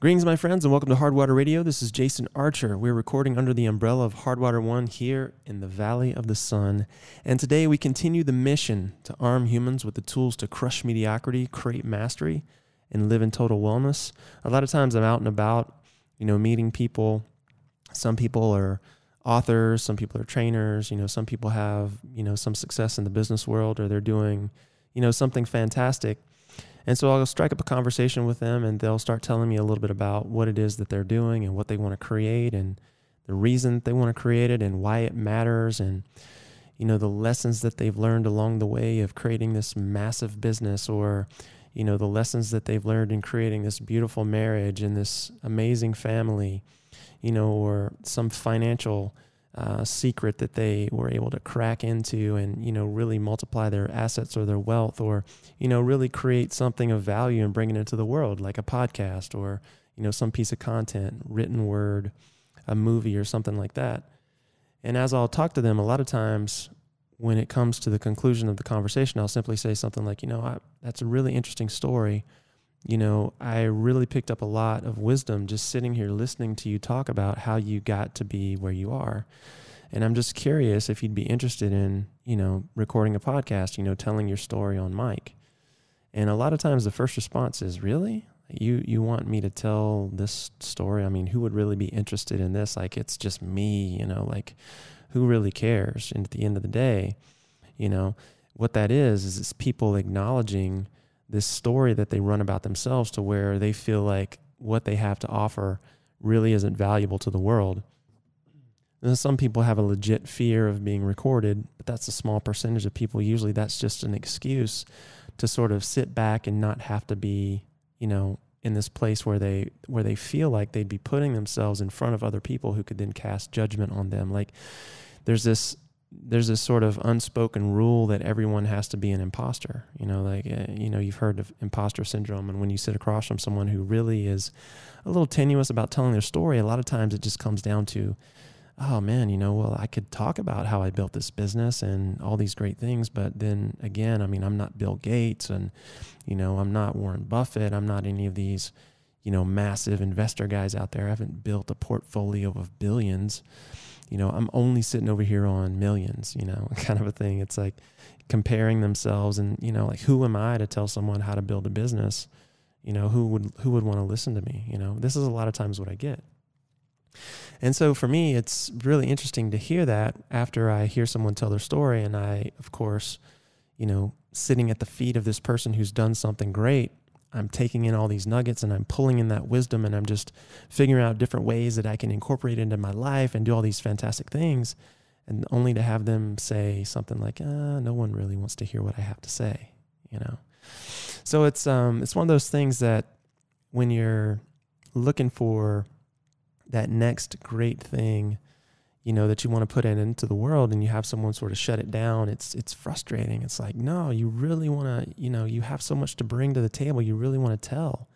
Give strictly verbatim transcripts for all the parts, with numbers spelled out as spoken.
Greetings, my friends, and welcome to Hardwater Radio. This is Jason Archer. We're recording under the umbrella of Hardwater One here in the Valley of the Sun. And today we continue the mission to arm humans with the tools to crush mediocrity, create mastery, and live in total wellness. A lot of times I'm out and about, you know, meeting people. Some people are authors, some people are trainers, you know, some people have, you know, some success in the business world, or they're doing, you know, something fantastic. And so I'll strike up a conversation with them, and they'll start telling me a little bit about what it is that they're doing and what they want to create and the reason they want to create it and why it matters and, you know, the lessons that they've learned along the way of creating this massive business, or, you know, the lessons that they've learned in creating this beautiful marriage and this amazing family, you know, or some financial uh, secret that they were able to crack into and, you know, really multiply their assets or their wealth, or, you know, really create something of value and bringing it to the world, like a podcast or, you know, some piece of content, written word, a movie or something like that. And as I'll talk to them, a lot of times when it comes to the conclusion of the conversation, I'll simply say something like, you know, I, that's a really interesting story. You know, I really picked up a lot of wisdom just sitting here listening to you talk about how you got to be where you are. And I'm just curious if you'd be interested in, you know, recording a podcast, you know, telling your story on mic. And a lot of times the first response is, really? You you want me to tell this story? I mean, who would really be interested in this? Like, it's just me, you know, like, who really cares? And at the end of the day, you know, what that is, is it's people acknowledging this story that they run about themselves to where they feel like what they have to offer really isn't valuable to the world. And some people have a legit fear of being recorded, but that's a small percentage of people. Usually that's just an excuse to sort of sit back and not have to be, you know, in this place where they where they feel like they'd be putting themselves in front of other people who could then cast judgment on them. Like, there's this there's this sort of unspoken rule that everyone has to be an imposter. You know, like, uh, you know, you've heard of imposter syndrome. And when you sit across from someone who really is a little tenuous about telling their story, a lot of times it just comes down to, oh man, you know, well, I could talk about how I built this business and all these great things. But then again, I mean, I'm not Bill Gates, and, you know, I'm not Warren Buffett. I'm not any of these, you know, massive investor guys out there. I haven't built a portfolio of billions. You know, I'm only sitting over here on millions, you know, kind of a thing. It's like comparing themselves and, you know, like, who am I to tell someone how to build a business? You know, who would, who would want to listen to me? You know, this is a lot of times what I get. And so for me, it's really interesting to hear that after I hear someone tell their story. And I, of course, you know, sitting at the feet of this person who's done something great, I'm taking in all these nuggets and I'm pulling in that wisdom, and I'm just figuring out different ways that I can incorporate into my life and do all these fantastic things, and only to have them say something like, uh, no one really wants to hear what I have to say, you know? So it's, um, it's one of those things that when you're looking for that next great thing, you know, that you want to put in into the world, and you have someone sort of shut it down, it's, it's frustrating. It's like, no, you really want to, you know, you have so much to bring to the table. You really want to tell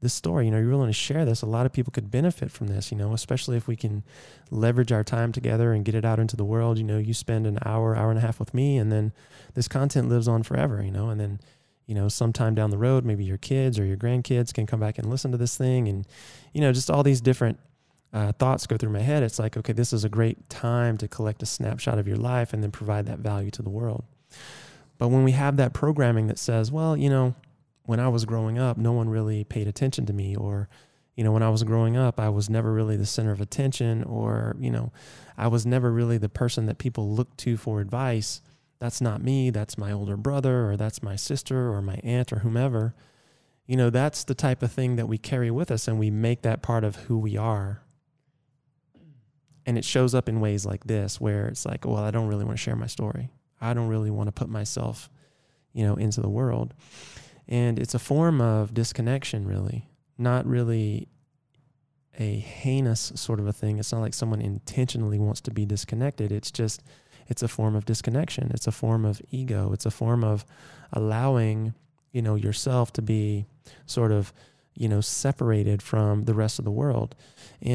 this story. You know, you really want to share this. A lot of people could benefit from this, you know, especially if we can leverage our time together and get it out into the world. You know, you spend an hour, hour and a half with me, and then this content lives on forever, you know, and then, you know, sometime down the road, maybe your kids or your grandkids can come back and listen to this thing. And, you know, just all these different Uh, thoughts go through my head. It's like, okay, this is a great time to collect a snapshot of your life and then provide that value to the world. But when we have that programming that says, well, you know, when I was growing up, no one really paid attention to me, or, you know, when I was growing up, I was never really the center of attention, or, you know, I was never really the person that people looked to for advice. That's not me. That's my older brother, or that's my sister, or my aunt, or whomever. You know, that's the type of thing that we carry with us, and we make that part of who we are. And it shows up in ways like this, where it's like, well, I don't really want to share my story. I don't really want to put myself, you know, into the world. And it's a form of disconnection, really, not really a heinous sort of a thing. It's not like someone intentionally wants to be disconnected. It's just, it's a form of disconnection. It's a form of ego. It's a form of allowing, you know, yourself to be sort of, you know, separated from the rest of the world.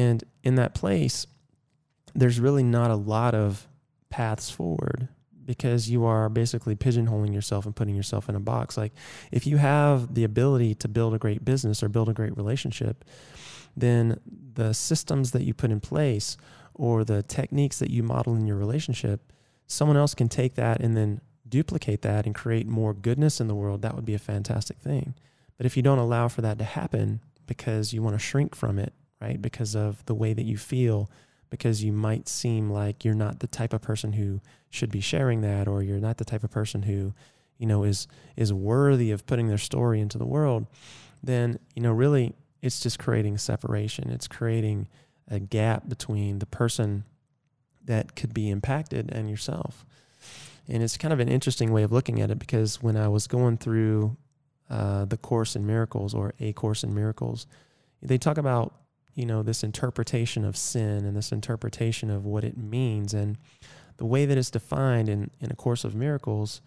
And in that place, there's really not a lot of paths forward, because you are basically pigeonholing yourself and putting yourself in a box. Like, if you have the ability to build a great business or build a great relationship, then the systems that you put in place or the techniques that you model in your relationship, someone else can take that and then duplicate that and create more goodness in the world. That would be a fantastic thing. But if you don't allow for that to happen because you want to shrink from it, right? Because of the way that you feel, because you might seem like you're not the type of person who should be sharing that, or you're not the type of person who, you know, is is worthy of putting their story into the world, then, you know, really it's just creating separation. It's creating a gap between the person that could be impacted and yourself. And it's kind of an interesting way of looking at it, because when I was going through uh, the Course in Miracles, or A Course in Miracles, they talk about, you know, this interpretation of sin and this interpretation of what it means. And the way that it's defined in, in A Course of Miracles,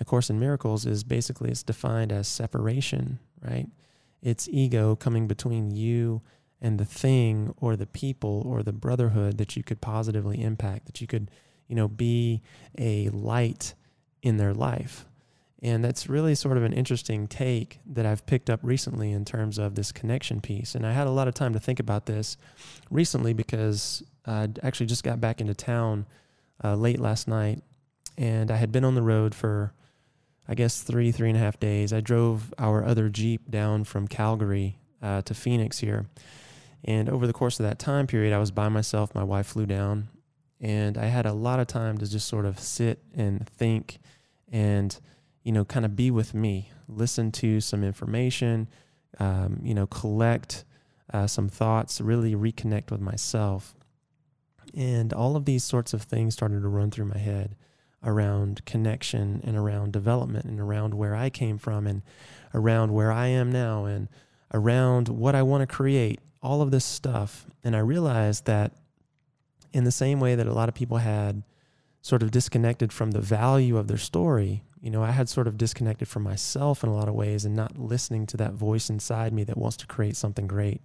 A Course in Miracles is basically it's defined as separation, right? It's ego coming between you and the thing or the people or the brotherhood that you could positively impact, that you could, you know, be a light in their life. And that's really sort of an interesting take that I've picked up recently in terms of this connection piece. And I had a lot of time to think about this recently, because I actually just got back into town uh, late last night, and I had been on the road for, I guess, three, three and a half days. I drove our other Jeep down from Calgary uh, to Phoenix here. And over the course of that time period, I was by myself. My wife flew down, and I had a lot of time to just sort of sit and think and, you know, kind of be with me, listen to some information, um, you know, collect uh, some thoughts, really reconnect with myself. And all of these sorts of things started to run through my head around connection and around development and around where I came from and around where I am now and around what I want to create, all of this stuff. And I realized that in the same way that a lot of people had sort of disconnected from the value of their story, you know, I had sort of disconnected from myself in a lot of ways and not listening to that voice inside me that wants to create something great.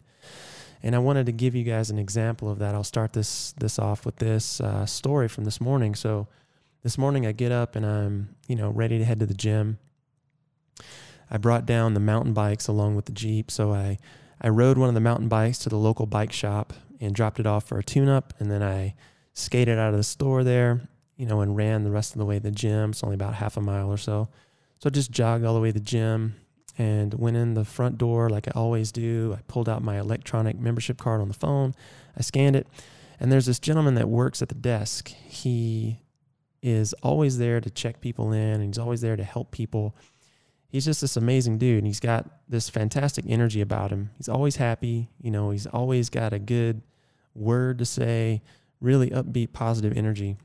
And I wanted to give you guys an example of that. I'll start this this off with this uh, story from this morning. So this morning I get up and I'm, you know, ready to head to the gym. I brought down the mountain bikes along with the Jeep. So I, I rode one of the mountain bikes to the local bike shop and dropped it off for a tune-up. And then I skated out of the store there, you know, and ran the rest of the way to the gym. It's only about half a mile or so. So I just jogged all the way to the gym and went in the front door like I always do. I pulled out my electronic membership card on the phone. I scanned it. And there's this gentleman that works at the desk. He is always there to check people in, and he's always there to help people. He's just this amazing dude, and he's got this fantastic energy about him. He's always happy. You know, he's always got a good word to say, really upbeat, positive energy.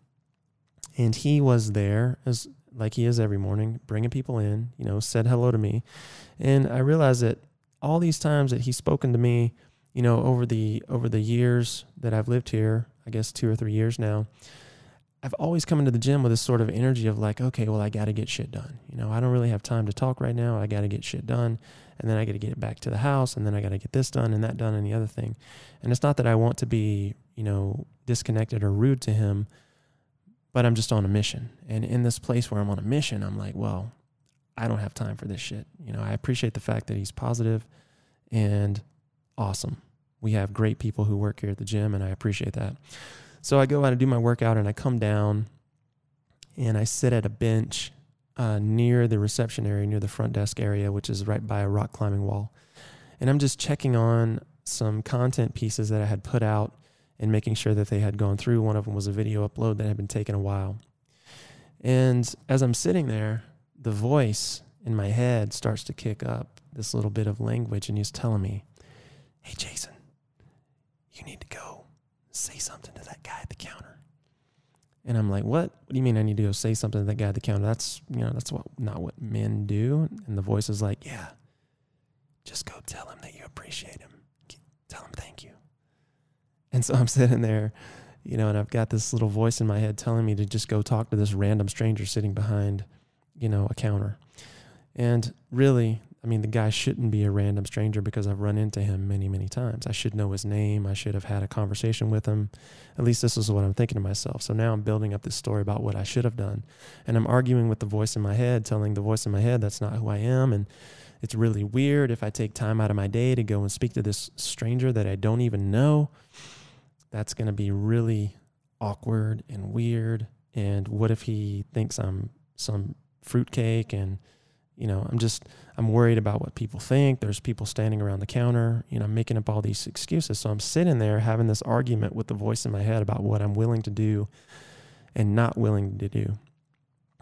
And he was there, as like he is every morning, bringing people in, you know, said hello to me. And I realized that all these times that he's spoken to me, you know, over the over the years that I've lived here, I guess two or three years now, I've always come into the gym with this sort of energy of like, okay, well, I got to get shit done. You know, I don't really have time to talk right now. I got to get shit done. And then I got to get it back to the house. And then I got to get this done and that done and the other thing. And it's not that I want to be, you know, disconnected or rude to him, but I'm just on a mission. And in this place where I'm on a mission, I'm like, well, I don't have time for this shit. You know, I appreciate the fact that he's positive and awesome. We have great people who work here at the gym, and I appreciate that. So I go out and do my workout, and I come down, and I sit at a bench uh, near the reception area, near the front desk area, which is right by a rock climbing wall. And I'm just checking on some content pieces that I had put out and making sure that they had gone through. One of them was a video upload that had been taking a while. And as I'm sitting there, the voice in my head starts to kick up this little bit of language, and he's telling me, hey, Jason, you need to go say something to that guy at the counter. And I'm like, what? What do you mean I need to go say something to that guy at the counter? That's, you know, that's what not what men do. And the voice is like, yeah, just go tell him that you appreciate him. Tell him thank you. And so I'm sitting there, you know, and I've got this little voice in my head telling me to just go talk to this random stranger sitting behind, you know, a counter. And really, I mean, the guy shouldn't be a random stranger because I've run into him many, many times. I should know his name. I should have had a conversation with him. At least this is what I'm thinking to myself. So now I'm building up this story about what I should have done. And I'm arguing with the voice in my head, telling the voice in my head that's not who I am. And it's really weird if I take time out of my day to go and speak to this stranger that I don't even know. That's going to be really awkward and weird. And what if he thinks I'm some fruitcake? And you know, I'm just, I'm worried about what people think. There's people standing around the counter, you know, I'm making up all these excuses. So I'm sitting there having this argument with the voice in my head about what I'm willing to do and not willing to do.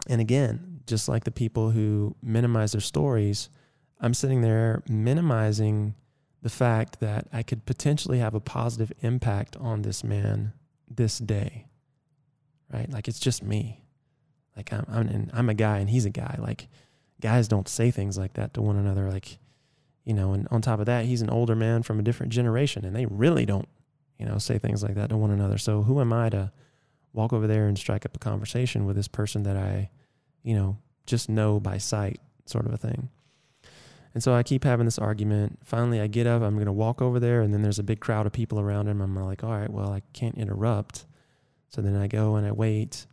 And again, just like the people who minimize their stories, I'm sitting there minimizing the fact that I could potentially have a positive impact on this man this day, right? Like, it's just me. Like I'm, I'm, and I'm a guy and he's a guy. Like, guys don't say things like that to one another, like, you know, and on top of that, he's an older man from a different generation and they really don't, you know, say things like that to one another. So who am I to walk over there and strike up a conversation with this person that I, you know, just know by sight, sort of a thing. And so I keep having this argument. Finally, I get up, I'm going to walk over there, and then there's a big crowd of people around him. I'm like, all right, well, I can't interrupt. So then I go and I wait.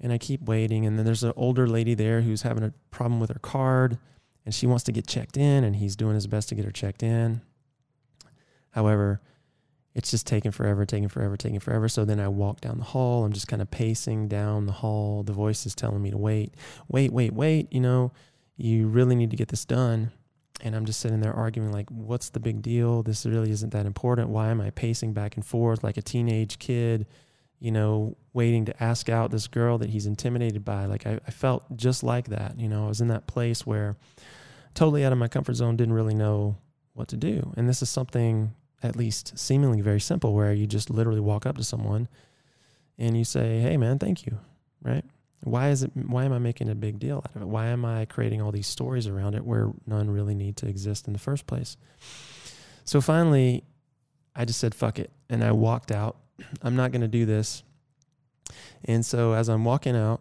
And I keep waiting, and then there's an older lady there who's having a problem with her card, and she wants to get checked in, and he's doing his best to get her checked in. However, it's just taking forever, taking forever, taking forever. So then I walk down the hall. I'm just kind of pacing down the hall. The voice is telling me to wait, wait, wait, wait. You know, you really need to get this done. And I'm just sitting there arguing, like, what's the big deal? This really isn't that important. Why am I pacing back and forth like a teenage kid, you know, waiting to ask out this girl that he's intimidated by? Like, I, I felt just like that. You know, I was in that place where totally out of my comfort zone, didn't really know what to do. And this is something at least seemingly very simple, where you just literally walk up to someone and you say, hey man, thank you. Right? Why is it, why am I making a big deal out of it? Why am I creating all these stories around it where none really need to exist in the first place? So finally I just said, fuck it. And I walked out. I'm not going to do this. And so as I'm walking out,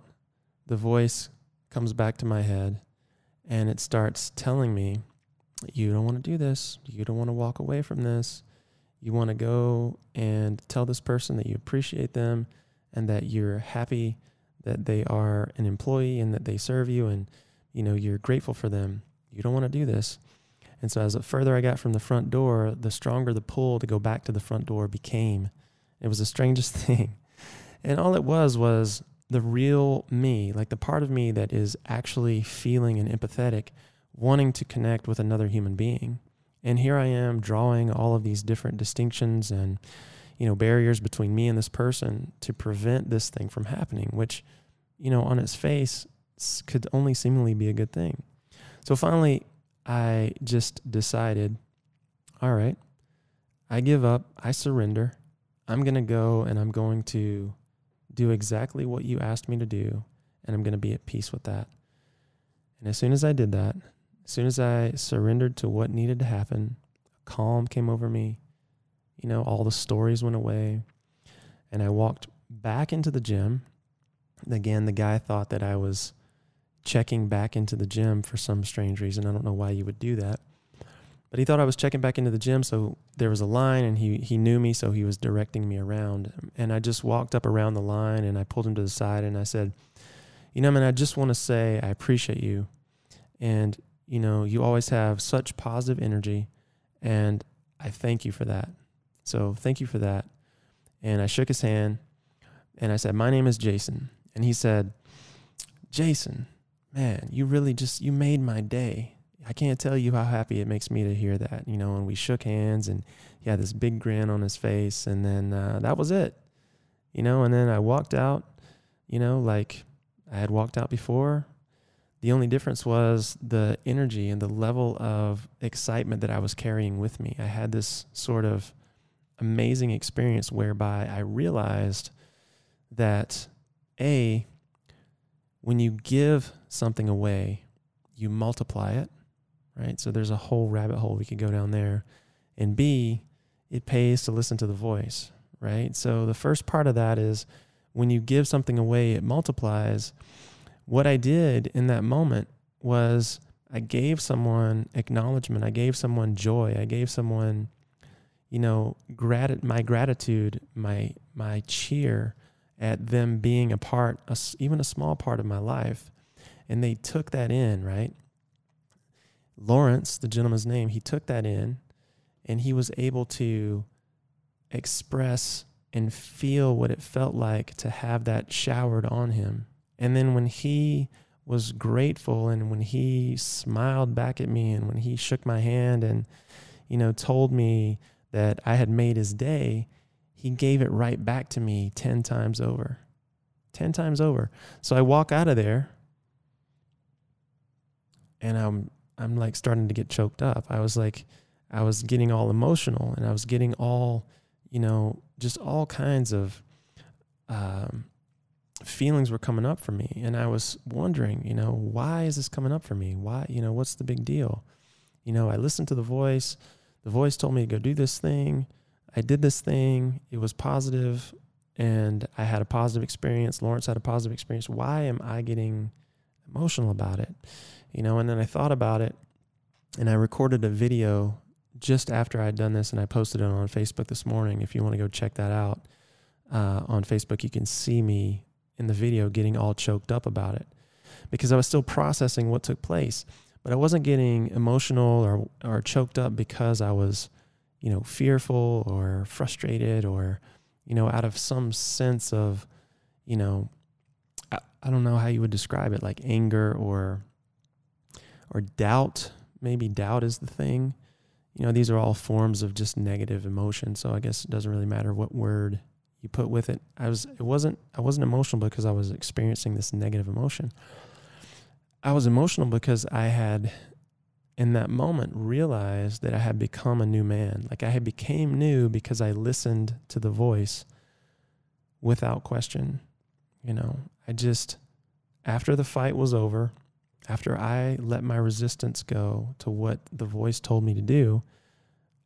the voice comes back to my head and it starts telling me, you don't want to do this. You don't want to walk away from this. You want to go and tell this person that you appreciate them and that you're happy that they are an employee and that they serve you and, you know, you're grateful for them. You don't want to do this. And so as the further I got from the front door, the stronger the pull to go back to the front door became. It was the strangest thing. And all it was was the real me, like the part of me that is actually feeling and empathetic, wanting to connect with another human being. And here I am drawing all of these different distinctions and, you know, barriers between me and this person to prevent this thing from happening, which, you know, on its face could only seemingly be a good thing. So finally, I just decided, all right, I give up, I surrender. I'm going to go and I'm going to do exactly what you asked me to do, and I'm going to be at peace with that. And as soon as I did that, as soon as I surrendered to what needed to happen, calm came over me. You know, all the stories went away, and I walked back into the gym. Again, the guy thought that I was checking back into the gym for some strange reason. I don't know why you would do that. But he thought I was checking back into the gym, so there was a line, and he he knew me, so he was directing me around. And I just walked up around the line, and I pulled him to the side, and I said, you know, man, I just want to say I appreciate you. And, you know, you always have such positive energy, and I thank you for that. So thank you for that. And I shook his hand, and I said, my name is Jason. And he said, Jason, man, you really just, you made my day. I can't tell you how happy it makes me to hear that, you know, and we shook hands and he had this big grin on his face, and then uh, that was it, you know, and then I walked out, you know, like I had walked out before. The only difference was the energy and the level of excitement that I was carrying with me. I had this sort of amazing experience whereby I realized that, A, when you give something away, you multiply it. Right? So there's a whole rabbit hole we could go down there. And B, it pays to listen to the voice, right? So the first part of that is when you give something away, it multiplies. What I did in that moment was I gave someone acknowledgement. I gave someone joy. I gave someone, you know, grat- my gratitude, my my cheer at them being a part, a, even a small part of my life. And they took that in, right? Lawrence, the gentleman's name, he took that in, and he was able to express and feel what it felt like to have that showered on him. And then when he was grateful, and when he smiled back at me, and when he shook my hand and, you know, told me that I had made his day, he gave it right back to me ten times over. ten times over. So I walk out of there, and I'm I'm like starting to get choked up. I was like, I was getting all emotional, and I was getting all, you know, just all kinds of um, feelings were coming up for me. And I was wondering, you know, why is this coming up for me? Why, you know, what's the big deal? You know, I listened to the voice. The voice told me to go do this thing. I did this thing. It was positive, and I had a positive experience. Lawrence had a positive experience. Why am I getting emotional about it? You know, and then I thought about it, and I recorded a video just after I'd done this, and I posted it on Facebook this morning. If you want to go check that out uh, on Facebook, you can see me in the video getting all choked up about it, because I was still processing what took place. But I wasn't getting emotional or, or choked up because I was, you know, fearful or frustrated or, you know, out of some sense of, you know, I, I don't know how you would describe it, like anger or or doubt. Maybe doubt is the thing. You know, these are all forms of just negative emotion. So I guess it doesn't really matter what word you put with it. I was, it wasn't, I wasn't emotional because I was experiencing this negative emotion. I was emotional because I had, in that moment, realized that I had become a new man. Like I had became new because I listened to the voice without question. You know, I just, after the fight was over, after I let my resistance go to what the voice told me to do,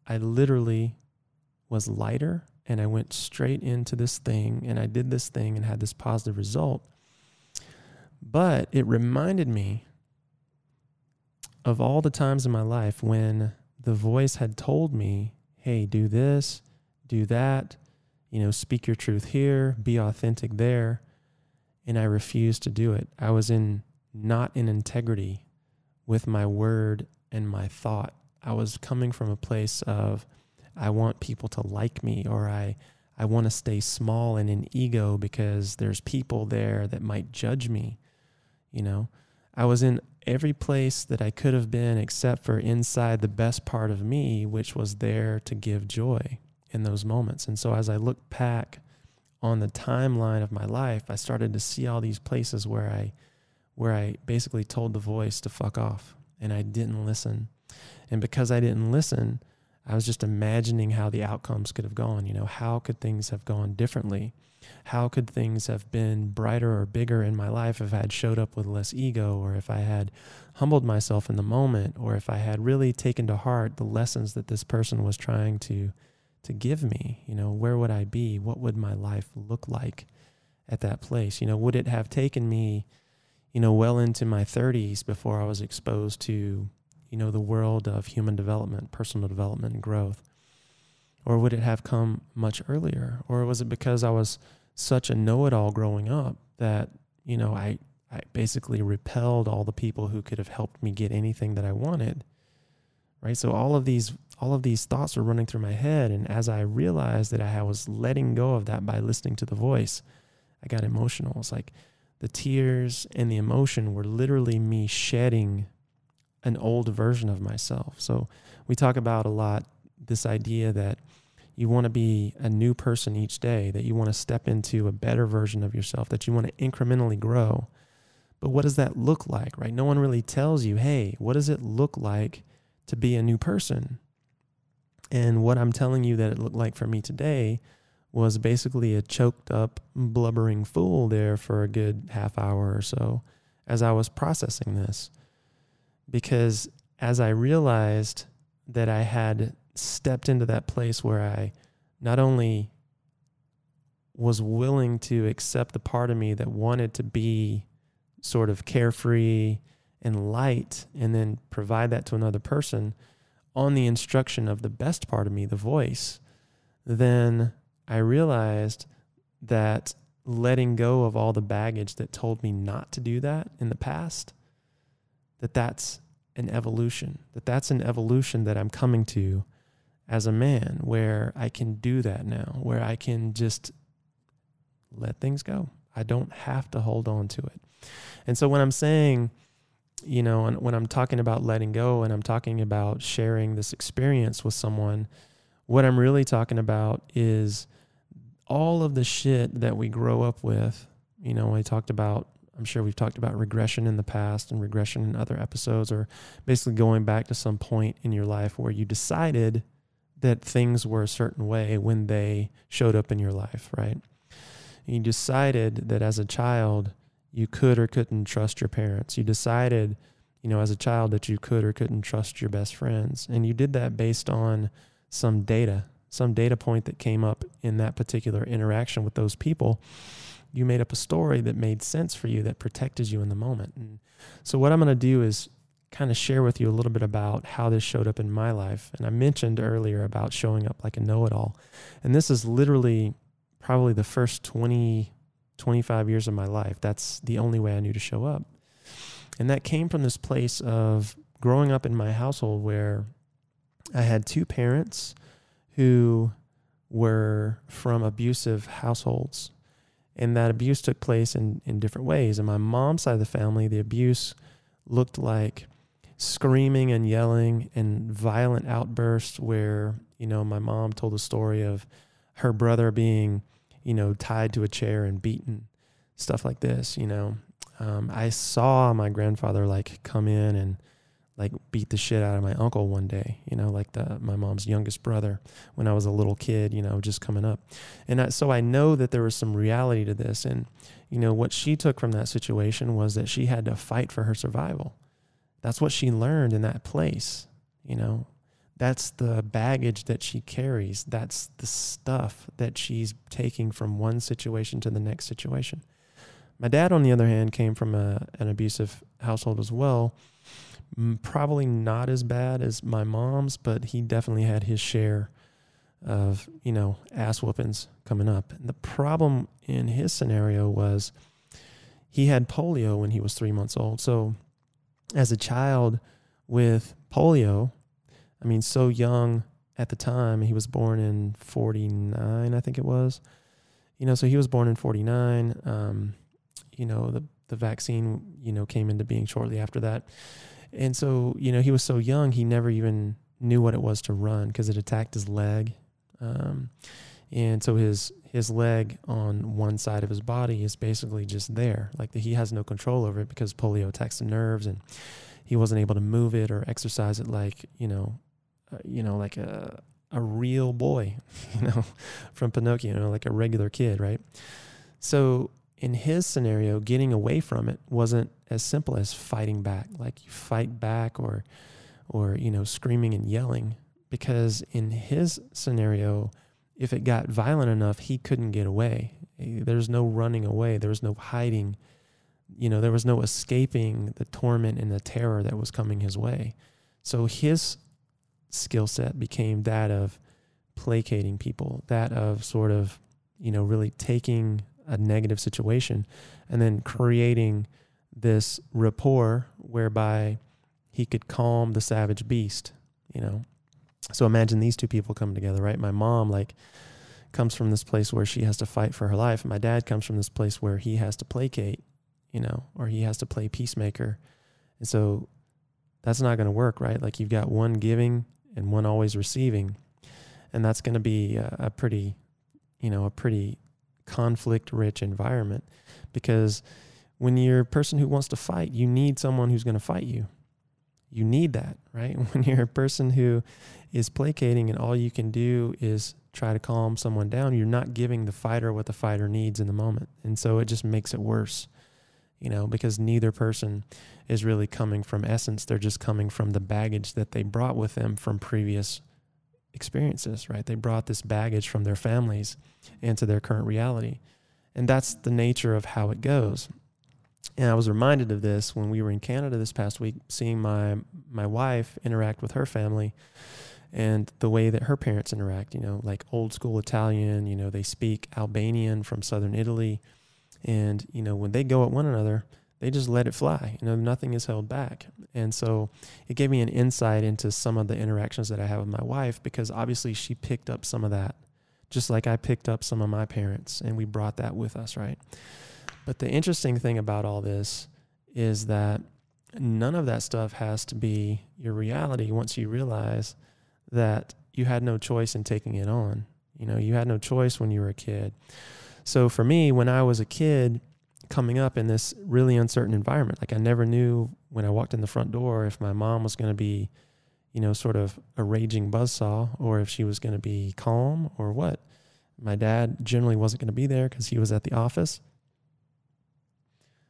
I literally was lighter, and I went straight into this thing, and I did this thing and had this positive result. But it reminded me of all the times in my life when the voice had told me, hey, do this, do that, you know, speak your truth here, be authentic there. And I refused to do it. I was in not in integrity with my word and my thought. I was coming from a place of, I want people to like me, or I, I want to stay small and in ego because there's people there that might judge me. You know, I was in every place that I could have been except for inside the best part of me, which was there to give joy in those moments. And so as I look back on the timeline of my life, I started to see all these places where I where I basically told the voice to fuck off, and I didn't listen. And because I didn't listen, I was just imagining how the outcomes could have gone. You know, how could things have gone differently? How could things have been brighter or bigger in my life if I had showed up with less ego, or if I had humbled myself in the moment, or if I had really taken to heart the lessons that this person was trying to to give me? You know, where would I be? What would my life look like at that place? You know, would it have taken me, you know, well into my thirties before I was exposed to, you know, the world of human development, personal development, and growth? Or would it have come much earlier? Or was it because I was such a know-it-all growing up that, you know, I, I basically repelled all the people who could have helped me get anything that I wanted, right? So all of these all of these thoughts were running through my head, and as I realized that I was letting go of that by listening to the voice, I got emotional. It's like the tears and the emotion were literally me shedding an old version of myself. So we talk about a lot this idea that you want to be a new person each day, that you want to step into a better version of yourself, that you want to incrementally grow. But what does that look like, right? No one really tells you, hey, what does it look like to be a new person? And what I'm telling you that it looked like for me today was basically a choked up, blubbering fool there for a good half hour or so as I was processing this. Because as I realized that I had stepped into that place where I not only was willing to accept the part of me that wanted to be sort of carefree and light and then provide that to another person on the instruction of the best part of me, the voice, then I realized that letting go of all the baggage that told me not to do that in the past, that that's an evolution, that that's an evolution that I'm coming to as a man, where I can do that now, where I can just let things go. I don't have to hold on to it. And so when I'm saying, you know, when I'm talking about letting go and I'm talking about sharing this experience with someone, what I'm really talking about is all of the shit that we grow up with. You know, we talked about, I'm sure we've talked about regression in the past and regression in other episodes, or basically going back to some point in your life where you decided that things were a certain way when they showed up in your life, right? You decided that as a child, you could or couldn't trust your parents. You decided, you know, as a child that you could or couldn't trust your best friends. And you did that based on some data, some data point that came up in that particular interaction with those people. You made up a story that made sense for you, that protected you in the moment. And so what I'm going to do is kind of share with you a little bit about how this showed up in my life. And I mentioned earlier about showing up like a know-it-all. And this is literally probably the first twenty, twenty-five years of my life. That's the only way I knew to show up. And that came from this place of growing up in my household where I had two parents who were from abusive households. And that abuse took place in, in different ways. In my mom's side of the family, the abuse looked like screaming and yelling and violent outbursts where, you know, my mom told a story of her brother being, you know, tied to a chair and beaten, stuff like this, you know. Um, I saw my grandfather, like, come in and, like, beat the shit out of my uncle one day, you know, like the my mom's youngest brother when I was a little kid, you know, just coming up. And I, so I know that there was some reality to this. And, you know, what she took from that situation was that she had to fight for her survival. That's what she learned in that place, you know. That's the baggage that she carries. That's the stuff that she's taking from one situation to the next situation. My dad, on the other hand, came from a, an abusive household as well. Probably not as bad as my mom's, but he definitely had his share of, you know, ass whoopings coming up. And the problem in his scenario was he had polio when he was three months old. So as a child with polio, I mean, so young at the time, he was born in forty-nine, I think it was, you know, so he was born in forty-nine. Um, you know, the, the vaccine, you know, came into being shortly after that. And so, you know, he was so young, he never even knew what it was to run because it attacked his leg. Um, and so his, his leg on one side of his body is basically just there. Like the, he has no control over it because polio attacks the nerves and he wasn't able to move it or exercise it like, you know, you know, like a a real boy, you know, from Pinocchio, you know, like a regular kid, right? So in his scenario, getting away from it wasn't as simple as fighting back, like you fight back or, or you know, screaming and yelling, because in his scenario, if it got violent enough, he couldn't get away. There's no running away. There was no hiding. You know, there was no escaping the torment and the terror that was coming his way. So his skill set became that of placating people, that of sort of, you know, really taking a negative situation and then creating this rapport whereby he could calm the savage beast, you know. So imagine these two people come together, right? My mom, like, comes from this place where she has to fight for her life. My dad comes from this place where he has to placate, you know, or he has to play peacemaker. And so that's not going to work, right? Like, you've got one giving and one always receiving. And that's going to be a, a pretty, you know, a pretty conflict-rich environment, because when you're a person who wants to fight, you need someone who's going to fight you. You need that, right? When you're a person who is placating and all you can do is try to calm someone down, you're not giving the fighter what the fighter needs in the moment. And so it just makes it worse, you know, because neither person is really coming from essence. They're just coming from the baggage that they brought with them from previous experiences, right? They brought this baggage from their families into their current reality. And that's the nature of how it goes. And I was reminded of this when we were in Canada this past week, seeing my my wife interact with her family and the way that her parents interact, you know, like old school Italian, you know, they speak Albanian from Southern Italy. And, you know, when they go at one another, they just let it fly. You know, nothing is held back. And so it gave me an insight into some of the interactions that I have with my wife, because obviously she picked up some of that, just like I picked up some of my parents, and we brought that with us, right? But the interesting thing about all this is that none of that stuff has to be your reality once you realize that you had no choice in taking it on. You know, you had no choice when you were a kid. So for me, when I was a kid coming up in this really uncertain environment, like I never knew when I walked in the front door if my mom was going to be, you know, sort of a raging buzzsaw, or if she was going to be calm or what. My dad generally wasn't going to be there because he was at the office.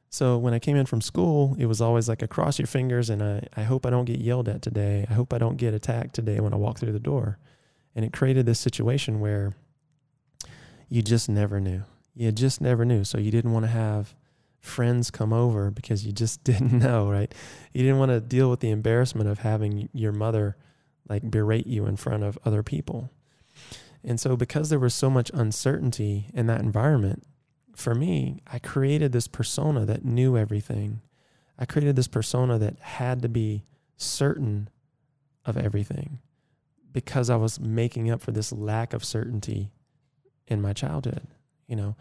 So when I came in from school, it was always like a cross your fingers and I, I hope I don't get yelled at today. I hope I don't get attacked today when I walk through the door. And it created this situation where you just never knew. You just never knew. So you didn't want to have friends come over because you just didn't know, right? You didn't want to deal with the embarrassment of having your mother like berate you in front of other people. And so because there was so much uncertainty in that environment, for me, I created this persona that knew everything. I created this persona that had to be certain of everything because I was making up for this lack of certainty in my childhood. You know,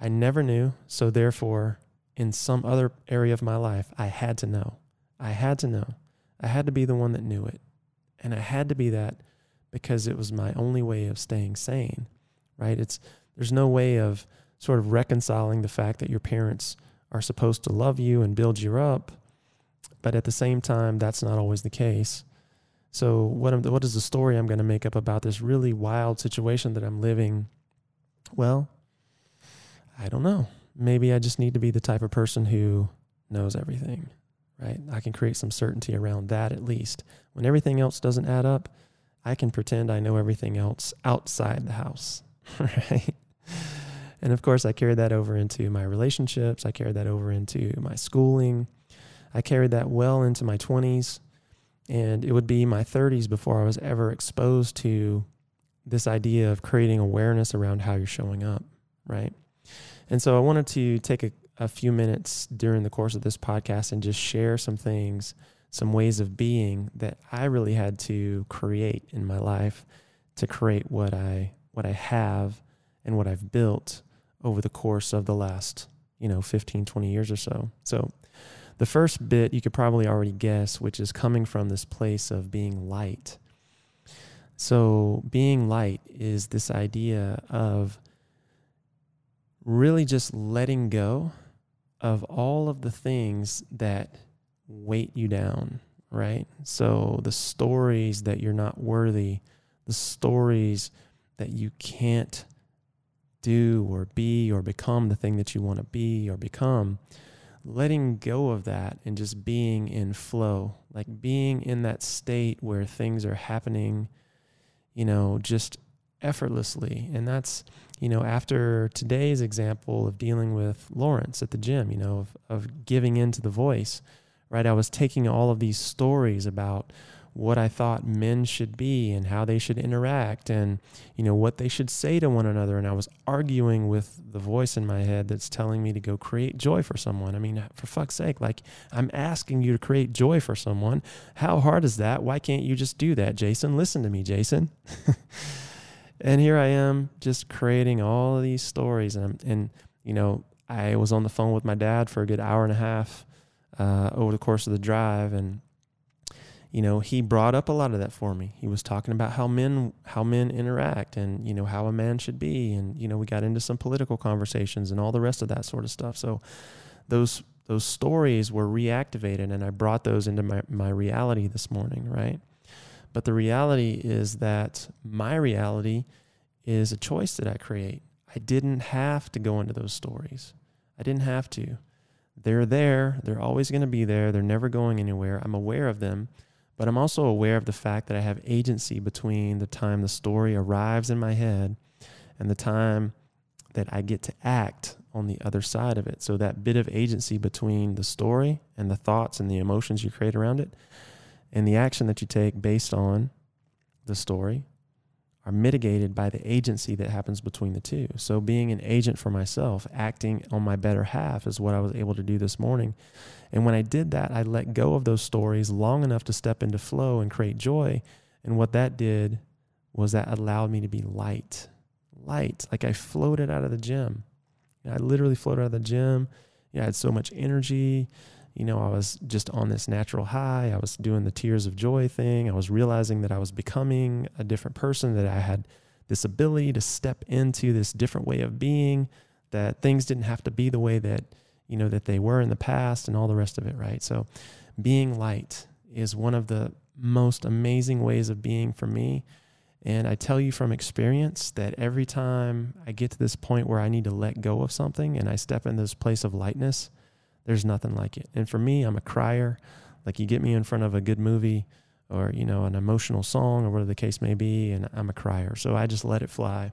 I never knew, so therefore, in some other area of my life, I had to know. I had to know. I had to be the one that knew it. And I had to be that because it was my only way of staying sane, right? It's there's no way of sort of reconciling the fact that your parents are supposed to love you and build you up, but at the same time, that's not always the case. So what I'm, what is the story I'm going to make up about this really wild situation that I'm living? Well, I don't know. Maybe I just need to be the type of person who knows everything, right? I can create some certainty around that at least. When everything else doesn't add up, I can pretend I know everything else outside the house, right? And of course, I carried that over into my relationships. I carried that over into my schooling. I carried that well into my twenties. And it would be my thirties before I was ever exposed to this idea of creating awareness around how you're showing up, right? And so I wanted to take a, a few minutes during the course of this podcast and just share some things, some ways of being that I really had to create in my life to create what I what I have and what I've built over the course of the last, you know, fifteen, twenty years or so. So the first bit you could probably already guess, which is coming from this place of being light. So being light is this idea of really just letting go of all of the things that weight you down, right? So the stories that you're not worthy, the stories that you can't do or be or become the thing that you want to be or become, letting go of that and just being in flow, like being in that state where things are happening, you know, just effortlessly. And that's, you know, after today's example of dealing with Lawrence at the gym, you know, of, of giving into the voice, right? I was taking all of these stories about what I thought men should be and how they should interact and, you know, what they should say to one another. And I was arguing with the voice in my head that's telling me to go create joy for someone. I mean, for fuck's sake, like I'm asking you to create joy for someone. How hard is that? Why can't you just do that, Jason? Listen to me, Jason. And here I am just creating all of these stories. And, I'm, and, you know, I was on the phone with my dad for a good hour and a half uh, over the course of the drive. And, you know, he brought up a lot of that for me. He was talking about how men how men interact and, you know, how a man should be. And, you know, we got into some political conversations and all the rest of that sort of stuff. So those those stories were reactivated, and I brought those into my, my reality this morning, right? But the reality is that my reality is a choice that I create. I didn't have to go into those stories. I didn't have to. They're there. They're always going to be there. They're never going anywhere. I'm aware of them. But I'm also aware of the fact that I have agency between the time the story arrives in my head and the time that I get to act on the other side of it. So that bit of agency between the story and the thoughts and the emotions you create around it and the action that you take based on the story are mitigated by the agency that happens between the two. So being an agent for myself, acting on my better half is what I was able to do this morning. And when I did that, I let go of those stories long enough to step into flow and create joy. And what that did was that allowed me to be light, light. Like I floated out of the gym. I literally floated out of the gym. Yeah, I had so much energy. You know, I was just on this natural high. I was doing the tears of joy thing. I was realizing that I was becoming a different person, that I had this ability to step into this different way of being, that things didn't have to be the way that, you know, that they were in the past and all the rest of it, right? So being light is one of the most amazing ways of being for me. And I tell you from experience that every time I get to this point where I need to let go of something and I step in this place of lightness, there's nothing like it. And for me, I'm a crier. Like you get me in front of a good movie or, you know, an emotional song or whatever the case may be, and I'm a crier. So I just let it fly.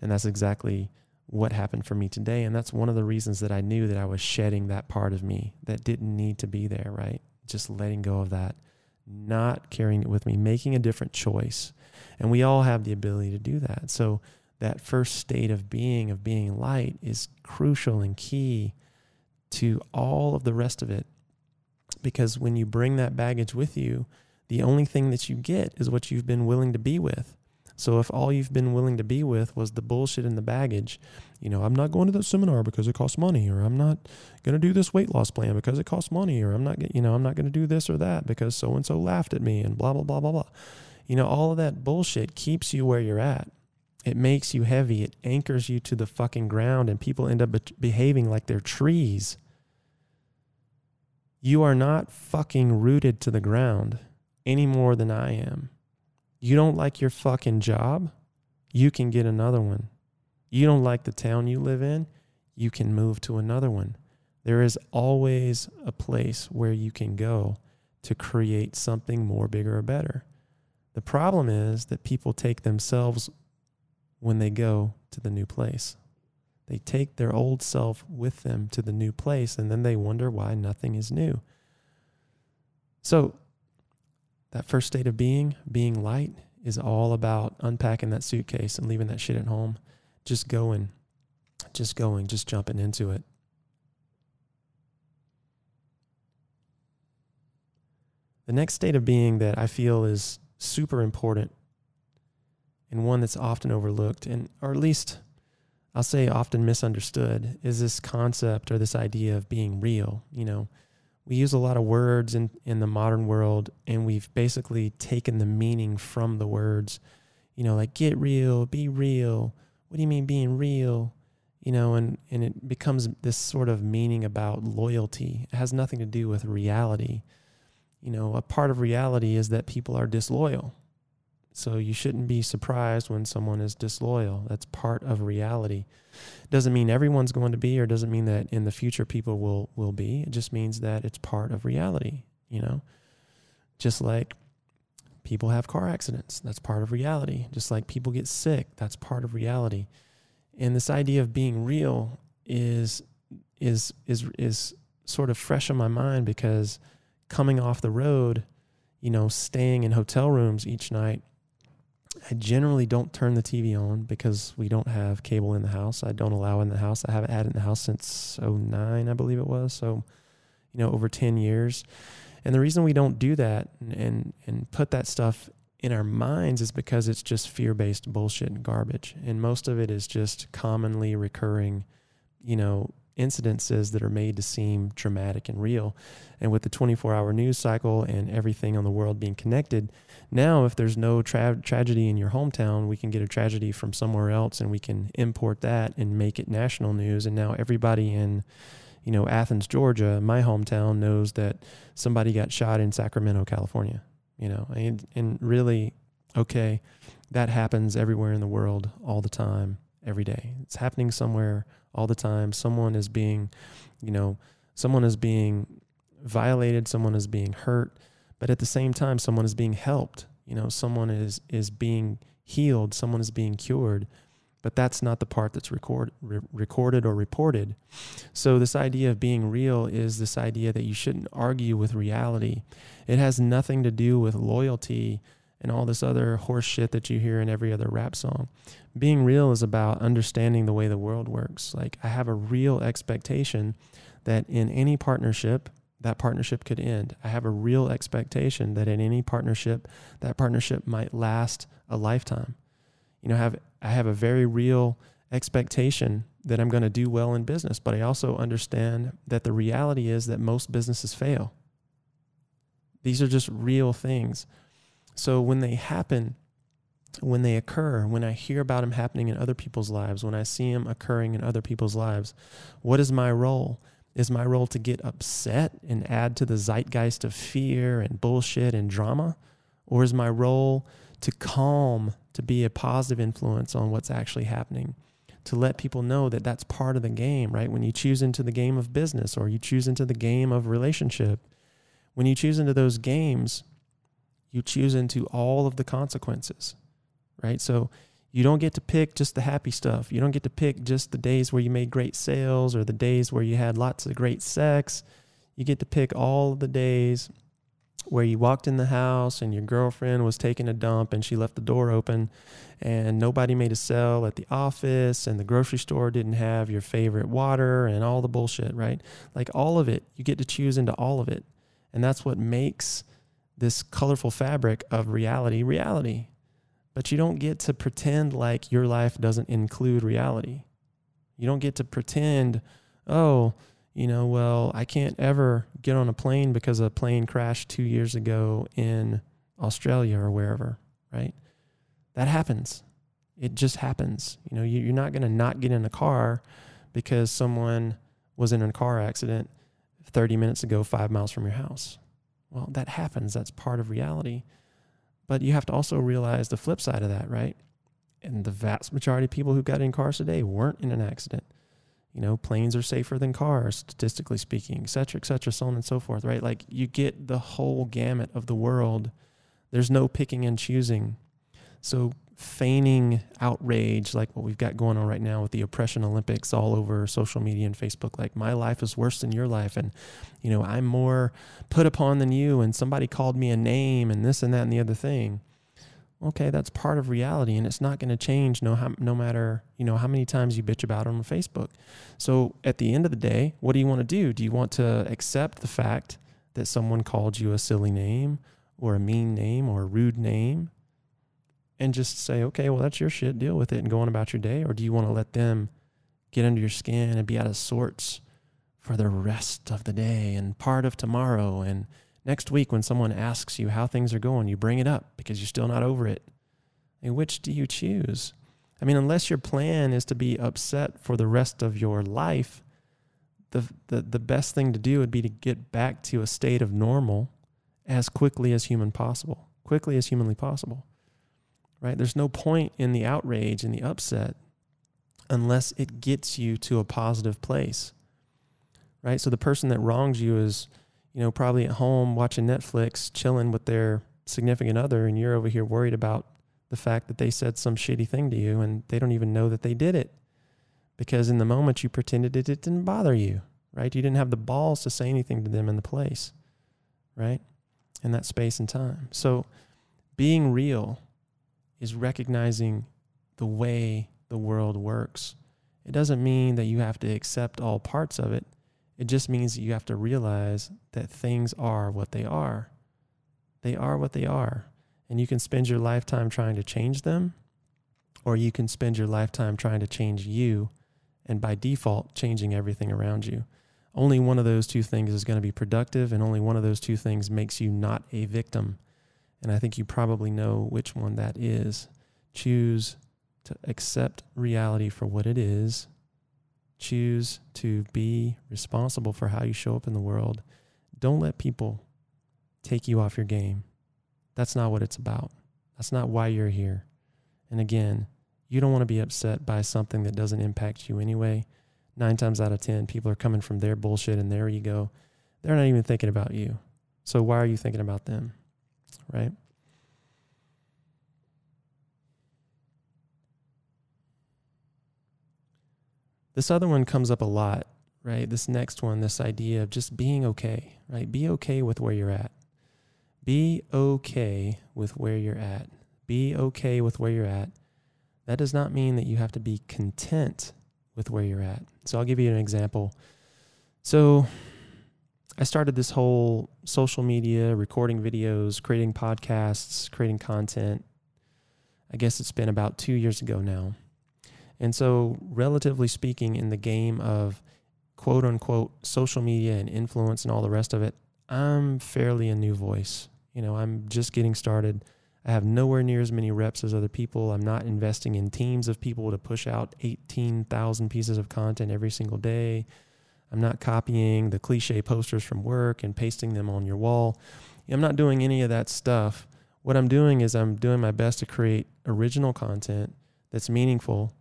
And that's exactly what happened for me today. And that's one of the reasons that I knew that I was shedding that part of me that didn't need to be there, right? Just letting go of that, not carrying it with me, making a different choice. And we all have the ability to do that. So that first state of being, of being light, is crucial and key to all of the rest of it. Because when you bring that baggage with you, the only thing that you get is what you've been willing to be with. So if all you've been willing to be with was the bullshit and the baggage, you know, I'm not going to that seminar because it costs money, or I'm not going to do this weight loss plan because it costs money, or I'm not, you know, I'm not going to do this or that because so-and-so laughed at me and blah, blah, blah, blah, blah. You know, all of that bullshit keeps you where you're at. It makes you heavy. It anchors you to the fucking ground, and people end up be- behaving like they're trees. You are not fucking rooted to the ground any more than I am. You don't like your fucking job? You can get another one. You don't like the town you live in? You can move to another one. There is always a place where you can go to create something more, bigger, or better. The problem is that people take themselves when they go to the new place. They take their old self with them to the new place, and then they wonder why nothing is new. So that first state of being, being light, is all about unpacking that suitcase and leaving that shit at home. Just going, just going, just jumping into it. The next state of being that I feel is super important and one that's often overlooked, and or at least I'll say often misunderstood, is this concept or this idea of being real. You know, we use a lot of words in, in the modern world, and we've basically taken the meaning from the words, you know, like get real, be real. What do you mean being real? You know, and, and it becomes this sort of meaning about loyalty. It has nothing to do with reality. You know, a part of reality is that people are disloyal. So you shouldn't be surprised when someone is disloyal. That's part of reality. Doesn't mean everyone's going to be, or doesn't mean that in the future people will will be. It just means that it's part of reality, you know. Just like people have car accidents, that's part of reality. Just like people get sick, that's part of reality. And this idea of being real is is is is sort of fresh in my mind, because coming off the road, you know, staying in hotel rooms each night, I generally don't turn the T V on because we don't have cable in the house. I don't allow in the house. I haven't had it in the house since oh nine, I believe it was. So, you know, over ten years. And the reason we don't do that and, and, and put that stuff in our minds is because it's just fear-based bullshit and garbage. And most of it is just commonly recurring, you know, incidences that are made to seem dramatic and real. And with the twenty-four hour news cycle and everything on the world being connected, now if there's no tra- tragedy in your hometown, we can get a tragedy from somewhere else, and we can import that and make it national news. And now everybody in, you know, Athens, Georgia, my hometown, knows that somebody got shot in Sacramento, California, you know, and, and really, okay, that happens everywhere in the world all the time, every day. It's happening somewhere all the time. Someone is being, you know, someone is being violated, someone is being hurt, but at the same time, someone is being helped. You know, someone is, is being healed, someone is being cured. but that's not the part that's record, re- recorded or reported. So this idea of being real is this idea that you shouldn't argue with reality. It has nothing to do with loyalty and all this other horse shit that you hear in every other rap song. Being real is about understanding the way the world works. Like, I have a real expectation that in any partnership, that partnership could end. I have a real expectation that in any partnership, that partnership might last a lifetime. You know, I have, I have a very real expectation that I'm going to do well in business, but I also understand that the reality is that most businesses fail. These are just real things. So when they happen, when they occur, when I hear about them happening in other people's lives, when I see them occurring in other people's lives, what is my role? Is my role to get upset and add to the zeitgeist of fear and bullshit and drama? Or is my role to calm, to be a positive influence on what's actually happening, to let people know that that's part of the game, right? When you choose into the game of business or you choose into the game of relationship, when you choose into those games, you choose into all of the consequences, right? So you don't get to pick just the happy stuff. You don't get to pick just the days where you made great sales or the days where you had lots of great sex. You get to pick all the days where you walked in the house and your girlfriend was taking a dump and she left the door open and nobody made a sale at the office and the grocery store didn't have your favorite water and all the bullshit, right? Like, all of it, you get to choose into all of it. And that's what makes this colorful fabric of reality, reality. But you don't get to pretend like your life doesn't include reality. You don't get to pretend, oh, you know, well, I can't ever get on a plane because a plane crashed two years ago in Australia or wherever, right? That happens. It just happens. You know, you, you're not going to not get in a car because someone was in a car accident thirty minutes ago, five miles from your house. Well, that happens. That's part of reality. But you have to also realize the flip side of that, right? And the vast majority of people who got in cars today weren't in an accident. You know, planes are safer than cars, statistically speaking, et cetera, et cetera, so on and so forth, right? Like, you get the whole gamut of the world. There's no picking and choosing. So feigning outrage, like what we've got going on right now with the oppression Olympics all over social media and Facebook, like, my life is worse than your life, and, you know, I'm more put upon than you, and somebody called me a name, and this and that and the other thing. Okay, that's part of reality, and it's not going to change no how, no matter, you know, how many times you bitch about it on Facebook. So at the end of the day, what do you want to do? Do you want to accept the fact that someone called you a silly name or a mean name or a rude name? And just say, okay, well, that's your shit, deal with it and go on about your day? Or do you want to let them get under your skin and be out of sorts for the rest of the day and part of tomorrow? And next week, when someone asks you how things are going, you bring it up because you're still not over it. And which do you choose? I mean, unless your plan is to be upset for the rest of your life, the the, the best thing to do would be to get back to a state of normal as quickly as human possible, quickly as humanly possible. Right? There's no point in the outrage and the upset unless it gets you to a positive place, right? So the person that wrongs you is, you know, probably at home watching Netflix, chilling with their significant other, and you're over here worried about the fact that they said some shitty thing to you and they don't even know that they did it because in the moment you pretended it didn't bother you, right? You didn't have the balls to say anything to them in the place, right? In that space and time. So being real is recognizing the way the world works. It doesn't mean that you have to accept all parts of it. It just means that you have to realize that things are what they are. They are what they are. And you can spend your lifetime trying to change them, or you can spend your lifetime trying to change you, and by default, changing everything around you. Only one of those two things is going to be productive, and only one of those two things makes you not a victim. And I think you probably know which one that is. Choose to accept reality for what it is. Choose to be responsible for how you show up in the world. Don't let people take you off your game. That's not what it's about. That's not why you're here. And again, you don't want to be upset by something that doesn't impact you anyway. Nine times out of ten, people are coming from their bullshit and their ego. They're not even thinking about you. So why are you thinking about them? Right? This other one comes up a lot, right? This next one, this idea of just being okay, right? Be okay with where you're at. Be okay with where you're at. Be okay with where you're at. That does not mean that you have to be content with where you're at. So I'll give you an example. So I started this whole social media, recording videos, creating podcasts, creating content. I guess it's been about two years ago now. And so relatively speaking, in the game of quote unquote social media and influence and all the rest of it, I'm fairly a new voice. You know, I'm just getting started. I have nowhere near as many reps as other people. I'm not investing in teams of people to push out eighteen thousand pieces of content every single day. I'm not copying the cliche posters from work and pasting them on your wall. I'm not doing any of that stuff. What I'm doing is I'm doing my best to create original content that's meaningful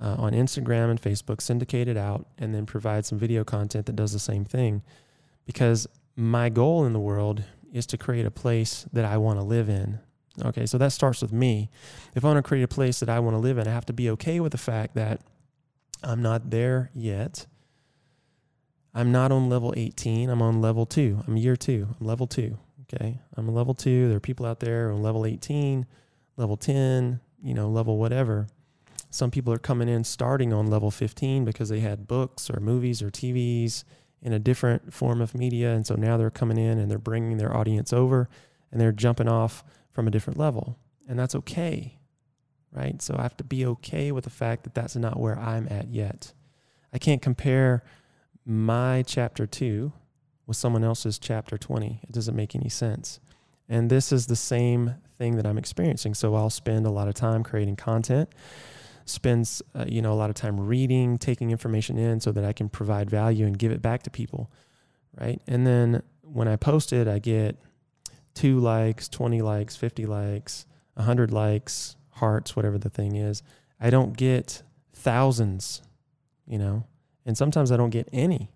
uh, on Instagram and Facebook, syndicate it out, and then provide some video content that does the same thing. Because my goal in the world is to create a place that I want to live in. Okay, so that starts with me. If I want to create a place that I want to live in, I have to be okay with the fact that I'm not there yet. I'm not on level eighteen. I'm on level two. I'm year two. I'm level two. Okay, I'm level two. There are people out there on level eighteen, level ten, you know, level whatever. Some people are coming in starting on level fifteen because they had books or movies or T Vs in a different form of media. And so now they're coming in and they're bringing their audience over and they're jumping off from a different level. And that's okay, right? So I have to be okay with the fact that that's not where I'm at yet. I can't compare my chapter two with someone else's chapter twenty. It doesn't make any sense. And this is the same thing that I'm experiencing. So I'll spend a lot of time creating content, spends, uh, you know, a lot of time reading, taking information in so that I can provide value and give it back to people, right? And then when I post it, I get two likes, twenty likes, fifty likes, one hundred likes, hearts, whatever the thing is. I don't get thousands, you know, and sometimes I don't get any.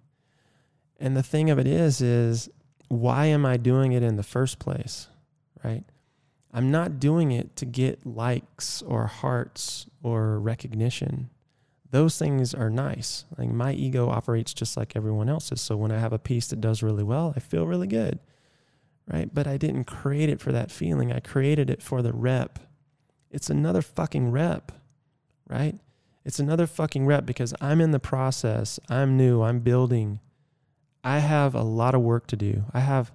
And the thing of it is, is why am I doing it in the first place, right? I'm not doing it to get likes or hearts or recognition. Those things are nice. Like my ego operates just like everyone else's. So when I have a piece that does really well, I feel really good. Right? But I didn't create it for that feeling. I created it for the rep. It's another fucking rep, right? It's another fucking rep because I'm in the process. I'm new. I'm building. I have a lot of work to do. I have,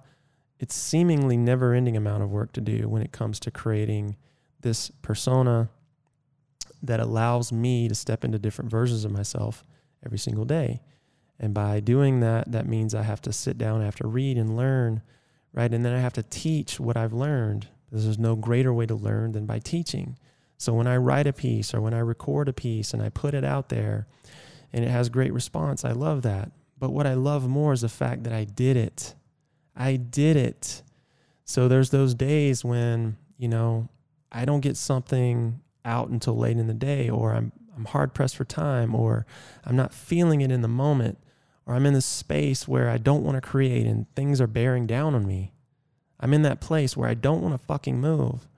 it's seemingly never-ending amount of work to do when it comes to creating this persona that allows me to step into different versions of myself every single day. And by doing that, that means I have to sit down, I have to read and learn, right? And then I have to teach what I've learned. There's no greater way to learn than by teaching. So when I write a piece or when I record a piece and I put it out there and it has great response, I love that. But what I love more is the fact that I did it. I did it. So there's those days when, you know, I don't get something out until late in the day, or I'm I'm hard pressed for time, or I'm not feeling it in the moment, or I'm in this space where I don't want to create and things are bearing down on me. I'm in that place where I don't want to fucking move.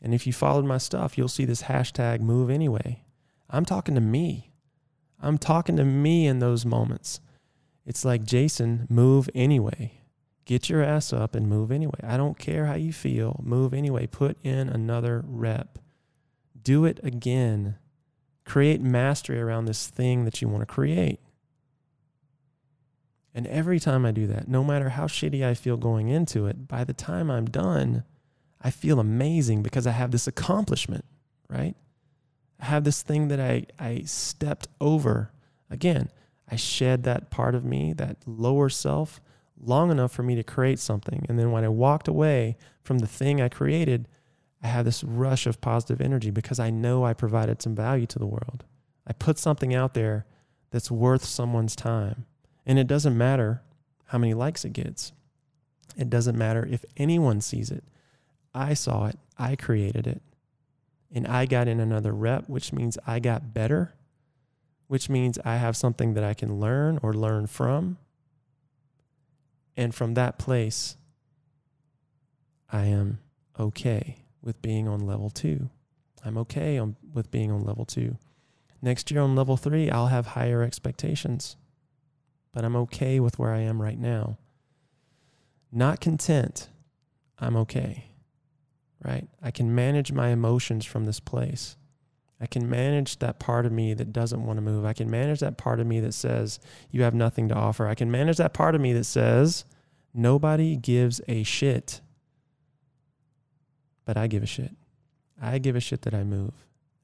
And if you followed my stuff, you'll see this hashtag move anyway. I'm talking to me. I'm talking to me in those moments. It's like, Jason, move anyway. Get your ass up and move anyway. I don't care how you feel. Move anyway. Put in another rep. Do it again. Create mastery around this thing that you want to create. And every time I do that, no matter how shitty I feel going into it, by the time I'm done, I feel amazing because I have this accomplishment, right? I have this thing that I, I stepped over. Again, I shed that part of me, that lower self, long enough for me to create something. And then when I walked away from the thing I created, I have this rush of positive energy because I know I provided some value to the world. I put something out there that's worth someone's time. And it doesn't matter how many likes it gets. It doesn't matter if anyone sees it. I saw it. I created it. And I got in another rep, which means I got better, which means I have something that I can learn or learn from. And from that place, I am okay with being on level two. I'm okay on, with being on level two. next year on level three, I'll have higher expectations. But I'm okay with where I am right now. Not content, I'm okay, right? I can manage my emotions from this place. I can manage that part of me that doesn't want to move. I can manage that part of me that says, you have nothing to offer. I can manage that part of me that says, nobody gives a shit. But I give a shit. I give a shit that I move.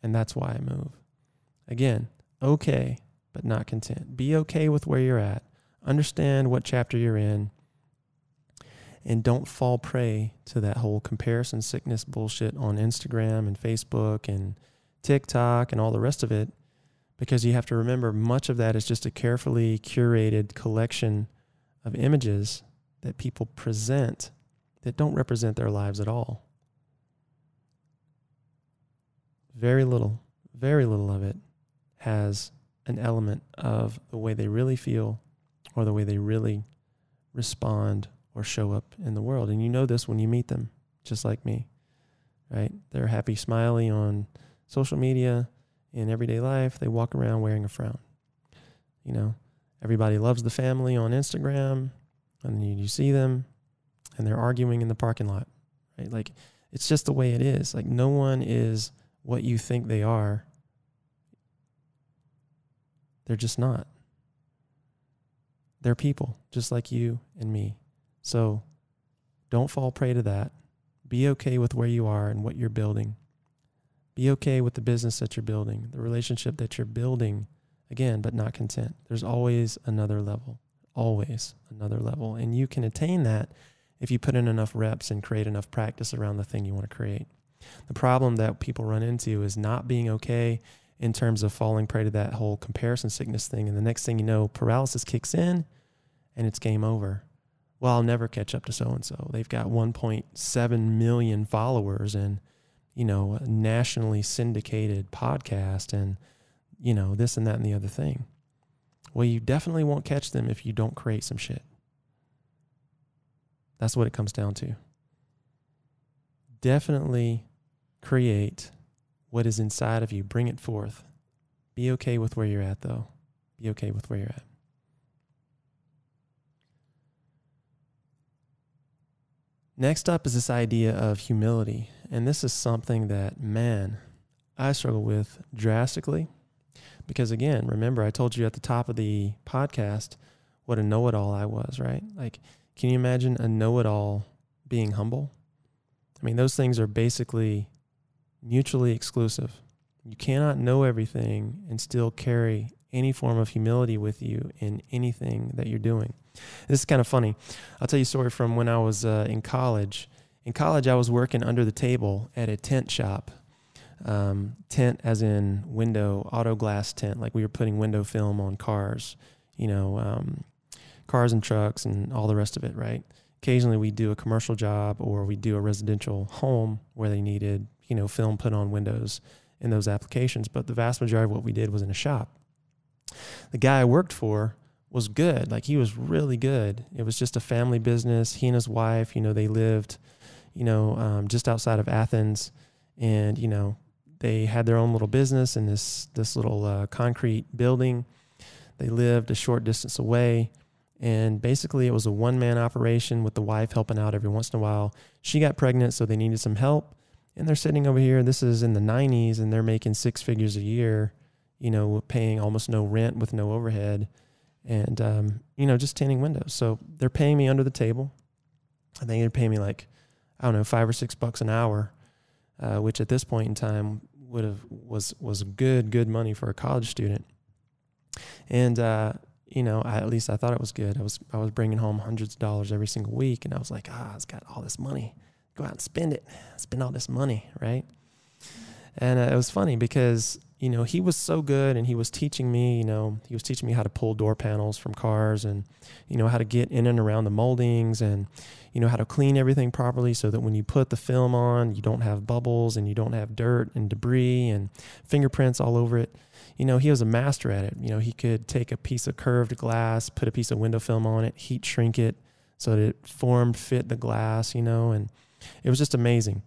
And that's why I move. Again, okay, but not content. Be okay with where you're at. Understand what chapter you're in. And don't fall prey to that whole comparison sickness bullshit on Instagram and Facebook and TikTok and all the rest of it. Because you have to remember, much of that is just a carefully curated collection of images that people present that don't represent their lives at all. Very little, very little of it has an element of the way they really feel or the way they really respond or show up in the world. And you know this when you meet them, just like me, right? They're happy, smiley on social media. In everyday life, they walk around wearing a frown. You know, everybody loves the family on Instagram, and you, you see them, and they're arguing in the parking lot, right? Like, it's just the way it is. Like, no one is what you think they are. They're just not. They're people, just like you and me. So don't fall prey to that. Be okay with where you are and what you're building. Be okay with the business that you're building, the relationship that you're building, again, but not content. There's always another level, always another level. And you can attain that if you put in enough reps and create enough practice around the thing you want to create. The problem that people run into is not being okay in terms of falling prey to that whole comparison sickness thing. And the next thing you know, paralysis kicks in and it's game over. Well, I'll never catch up to so-and-so. They've got one point seven million followers and, you know, a nationally syndicated podcast and, you know, this and that and the other thing. Well, you definitely won't catch them if you don't create some shit. That's what it comes down to. Definitely create what is inside of you. Bring it forth. Be okay with where you're at, though. Be okay with where you're at. Next up is this idea of humility. And this is something that, man, I struggle with drastically. Because, again, remember, I told you at the top of the podcast what a know-it-all I was, right? Like, can you imagine a know-it-all being humble? I mean, those things are basically mutually exclusive. You cannot know everything and still carry any form of humility with you in anything that you're doing. This is kind of funny. I'll tell you a story from when I was uh, in college. In college, I was working under the table at a tent shop. Um, tent as in window, auto glass tent. Like, we were putting window film on cars, you know, um, cars and trucks and all the rest of it, right? Occasionally we do a commercial job or we do a residential home where they needed, you know, film put on windows in those applications. But the vast majority of what we did was in a shop. The guy I worked for was good. Like, he was really good. It was just a family business. He and his wife, you know, they lived, you know, um, just outside of Athens, and, you know, they had their own little business in this, this little uh, concrete building. They lived a short distance away. And basically it was a one-man operation with the wife helping out every once in a while. She got pregnant, so they needed some help. And they're sitting over here. This is in the nineties, and they're making six figures a year, you know, paying almost no rent with no overhead and, um, you know, just tinting windows. So they're paying me under the table. I think they're paying me like, I don't know, five or six bucks an hour, uh, which at this point in time would have was was good, good money for a college student. And, uh you know, I, at least I thought it was good. I was I was bringing home hundreds of dollars every single week, and I was like, ah, it's got all this money. Go out and spend it. Spend all this money, right? And uh, it was funny because, you know, he was so good, and he was teaching me, you know, he was teaching me how to pull door panels from cars and, you know, how to get in and around the moldings and, you know, how to clean everything properly so that when you put the film on, you don't have bubbles and you don't have dirt and debris and fingerprints all over it. You know, he was a master at it. You know, he could take a piece of curved glass, put a piece of window film on it, heat shrink it so that it formed, fit the glass, you know, and it was just amazing.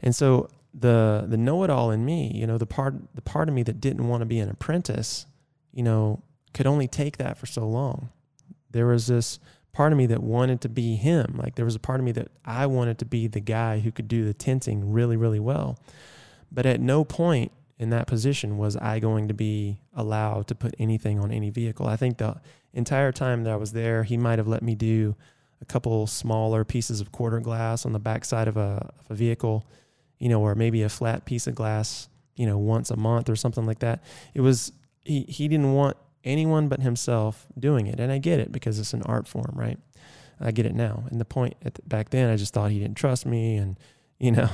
And so the the know-it-all in me, you know, the part the part of me that didn't want to be an apprentice, you know, could only take that for so long. There was this part of me that wanted to be him. Like there was a part of me that I wanted to be the guy who could do the tinting really, really well. But at no point in that position was I going to be allowed to put anything on any vehicle. I think the entire time that I was there, he might have let me do a couple smaller pieces of quarter glass on the backside of a, of a vehicle, you know, or maybe a flat piece of glass, you know, once a month or something like that. It was, he, he didn't want anyone but himself doing it. And I get it because it's an art form, right? I get it now. And the point at the, back then, I just thought he didn't trust me, and, you know,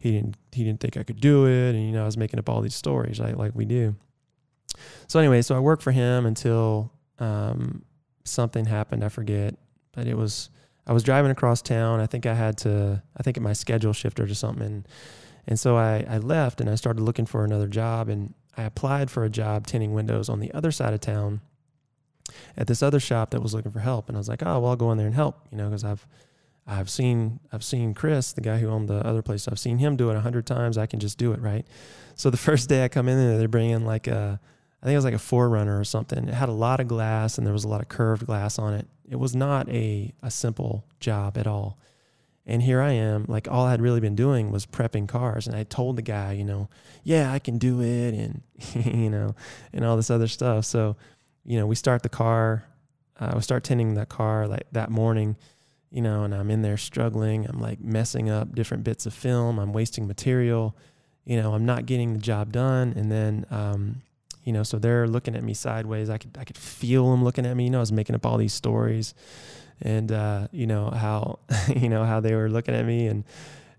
he didn't, he didn't think I could do it. And, you know, I was making up all these stories like, like we do. So anyway, so I worked for him until, um, something happened. I forget, but it was, I was driving across town. I think I had to, I think my schedule shifted or something. And, and so I, I left and I started looking for another job, and I applied for a job tinting windows on the other side of town at this other shop that was looking for help. And I was like, oh, well, I'll go in there and help, you know, cause I've, I've seen, I've seen Chris, the guy who owned the other place. I've seen him do it a hundred times. I can just do it. Right. So the first day I come in there, they're bringing like a, I think it was like a four runner or something. It had a lot of glass and there was a lot of curved glass on it. It was not a, a simple job at all. And here I am, like all I had really been doing was prepping cars. And I told the guy, you know, yeah, I can do it. And, you know, and all this other stuff. So, you know, we start the car, uh, we start tinting the car like that morning, you know, and I'm in there struggling. I'm like messing up different bits of film. I'm wasting material, you know, I'm not getting the job done. And then, um, you know, so they're looking at me sideways. I could, I could feel them looking at me, you know, I was making up all these stories and, uh, you know, how, you know, how they were looking at me and,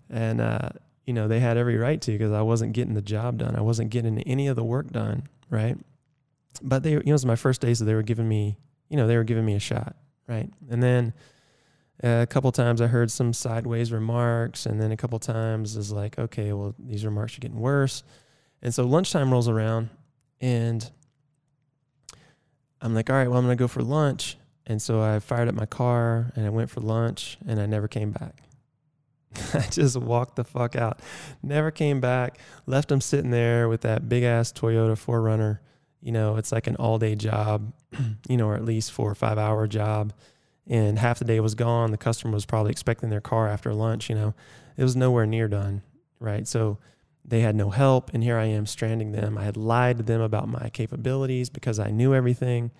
and, uh, you know, they had every right to, cause I wasn't getting the job done. I wasn't getting any of the work done. Right. But they, you know, it was my first day. So they were giving me, you know, they were giving me a shot. Right. And then, Uh, a couple times I heard some sideways remarks, and then a couple times is like, okay, well, these remarks are getting worse. And so lunchtime rolls around and I'm like, all right, well, I'm going to go for lunch. And so I fired up my car and I went for lunch and I never came back. I just walked the fuck out, never came back, left him sitting there with that big ass Toyota four runner. You know, it's like an all day job, you know, or at least four or five hour job. And half the day was gone. The customer was probably expecting their car after lunch, you know. It was nowhere near done, right? So they had no help, and here I am stranding them. I had lied to them about my capabilities because I knew everything.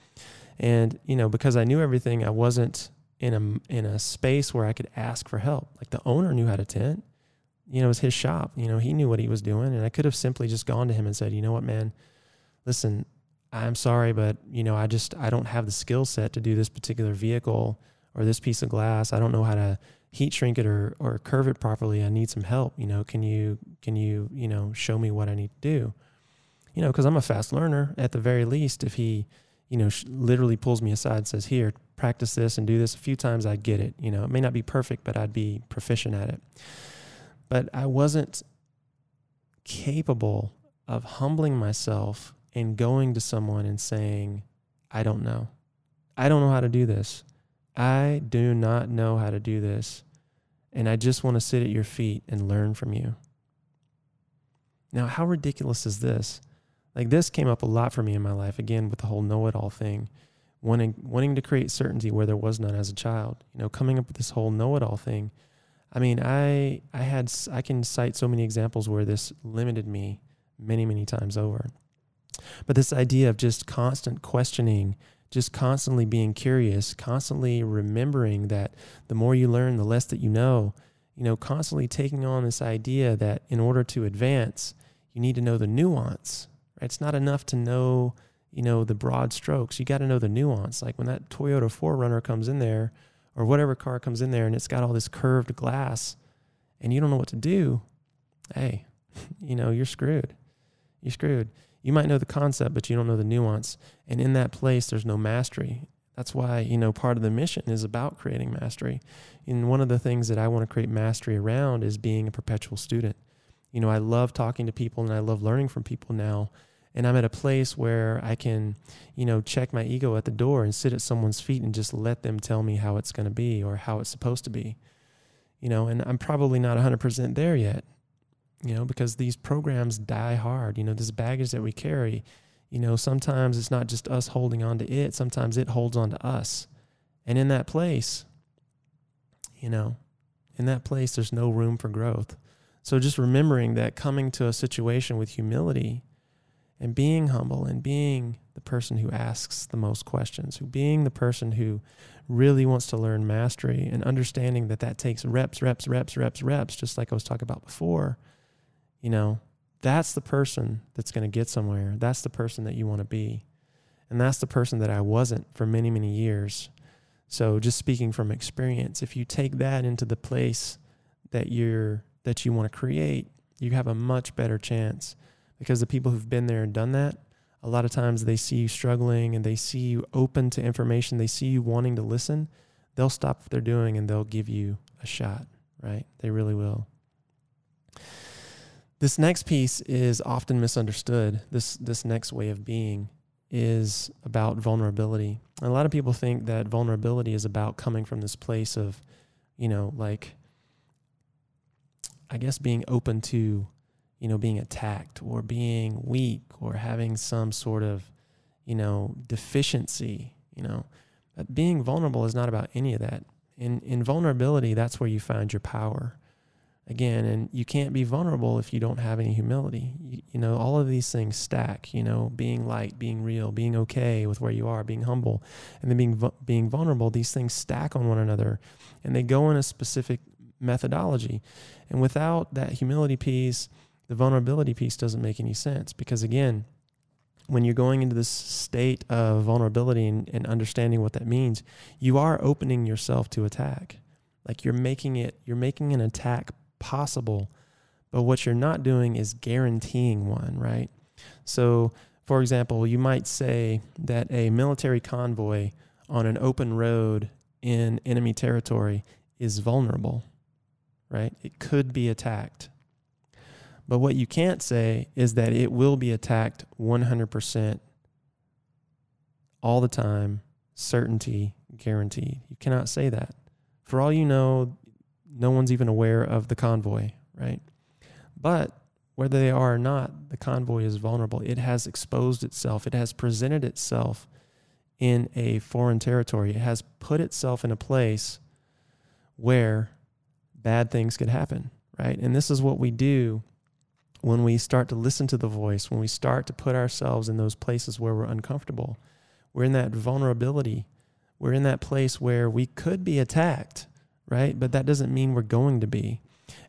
And, you know, because I knew everything, I wasn't in a in a space where I could ask for help. Like the owner knew how to tint. You know, it was his shop. You know, he knew what he was doing, and I could have simply just gone to him and said, you know what, man, listen, I'm sorry, but, you know, I just, I don't have the skill set to do this particular vehicle or this piece of glass. I don't know how to heat shrink it or, or curve it properly. I need some help. You know, can you, can you, you know, show me what I need to do? You know, cause I'm a fast learner at the very least. If he, you know, sh- literally pulls me aside and says, here, practice this and do this a few times, I get it. You know, it may not be perfect, but I'd be proficient at it. But I wasn't capable of humbling myself and going to someone and saying, I don't know. I don't know how to do this. I do not know how to do this. And I just want to sit at your feet and learn from you. Now, how ridiculous is this? Like this came up a lot for me in my life, again, with the whole know-it-all thing, wanting wanting to create certainty where there was none as a child, you know, coming up with this whole know-it-all thing. I mean, I I had I can cite so many examples where this limited me many, many times over. But this idea of just constant questioning, just constantly being curious, constantly remembering that the more you learn, the less that you know, you know, constantly taking on this idea that in order to advance, you need to know the nuance, right? It's not enough to know, you know, the broad strokes. You got to know the nuance. Like when that Toyota four runner comes in there or whatever car comes in there and it's got all this curved glass and you don't know what to do, hey, you know, you're screwed. You're screwed. You might know the concept, but you don't know the nuance. And in that place, there's no mastery. That's why, you know, part of the mission is about creating mastery. And one of the things that I want to create mastery around is being a perpetual student. You know, I love talking to people and I love learning from people now. And I'm at a place where I can, you know, check my ego at the door and sit at someone's feet and just let them tell me how it's going to be or how it's supposed to be. You know, and I'm probably not one hundred percent there yet. you know, because these programs die hard. You know, this baggage that we carry, you know, sometimes it's not just us holding on to it. Sometimes it holds on to us. And in that place, you know, in that place, there's no room for growth. So just remembering that, coming to a situation with humility and being humble and being the person who asks the most questions, who being the person who really wants to learn mastery, and understanding that that takes reps, reps, reps, reps, reps, just like I was talking about before, you know, that's the person that's going to get somewhere. That's the person that you want to be. And that's the person that I wasn't for many, many years. So just speaking from experience, if you take that into the place that you're, that you want to create, you have a much better chance, because the people who've been there and done that, a lot of times they see you struggling and they see you open to information. They see you wanting to listen. They'll stop what they're doing and they'll give you a shot, right? They really will. This next piece is often misunderstood. This, this next way of being is about vulnerability. And a lot of people think that vulnerability is about coming from this place of, you know, like, I guess being open to, you know, being attacked or being weak or having some sort of, you know, deficiency, you know. But being vulnerable is not about any of that. In in vulnerability, that's where you find your power. Again, and you can't be vulnerable if you don't have any humility. You, you know, all of these things stack, you know, being light, being real, being okay with where you are, being humble, and then being being vulnerable. These things stack on one another, and they go in a specific methodology. And without that humility piece, the vulnerability piece doesn't make any sense, because again, when you're going into this state of vulnerability and, and understanding what that means, you are opening yourself to attack. Like you're making it, you're making an attack possible, but what you're not doing is guaranteeing one, right? So for example, you might say that a military convoy on an open road in enemy territory is vulnerable, right? It could be attacked. But what you can't say is that it will be attacked one hundred percent all the time, certainty guaranteed. You cannot say that. For all you know, no one's even aware of the convoy, right? But whether they are or not, the convoy is vulnerable. It has exposed itself. It has presented itself in a foreign territory. It has put itself in a place where bad things could happen, right? And this is what we do when we start to listen to the voice, when we start to put ourselves in those places where we're uncomfortable. We're in that vulnerability. We're in that place where we could be attacked, right? But that doesn't mean we're going to be.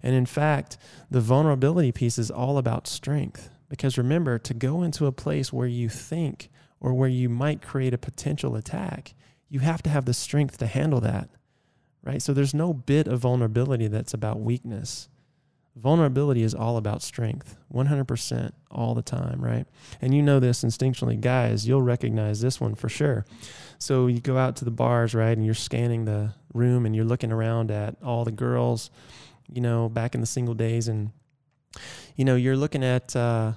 And in fact, the vulnerability piece is all about strength. Because remember, to go into a place where you think or where you might create a potential attack, you have to have the strength to handle that. Right? So there's no bit of vulnerability that's about weakness. Vulnerability is all about strength, one hundred percent all the time, right? And you know this instinctually. Guys, you'll recognize this one for sure. So you go out to the bars, right, and you're scanning the room and you're looking around at all the girls, you know, back in the single days. And, you know, you're looking at uh,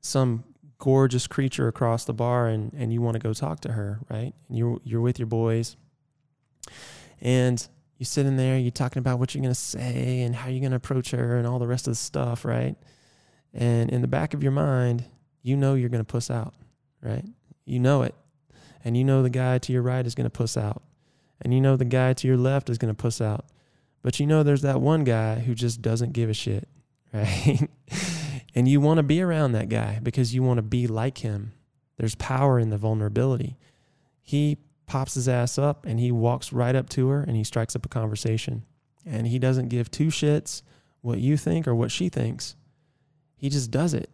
some gorgeous creature across the bar and, and you want to go talk to her, right? And you're, you're with your boys. And you sit in there, you're talking about what you're going to say and how you're going to approach her and all the rest of the stuff, right? And in the back of your mind, you know you're going to puss out, right? You know it. And you know the guy to your right is going to puss out. And you know the guy to your left is going to puss out. But you know there's that one guy who just doesn't give a shit, right? And you want to be around that guy because you want to be like him. There's power in the vulnerability. He pops his ass up and he walks right up to her and he strikes up a conversation, and he doesn't give two shits what you think or what she thinks. He just does it.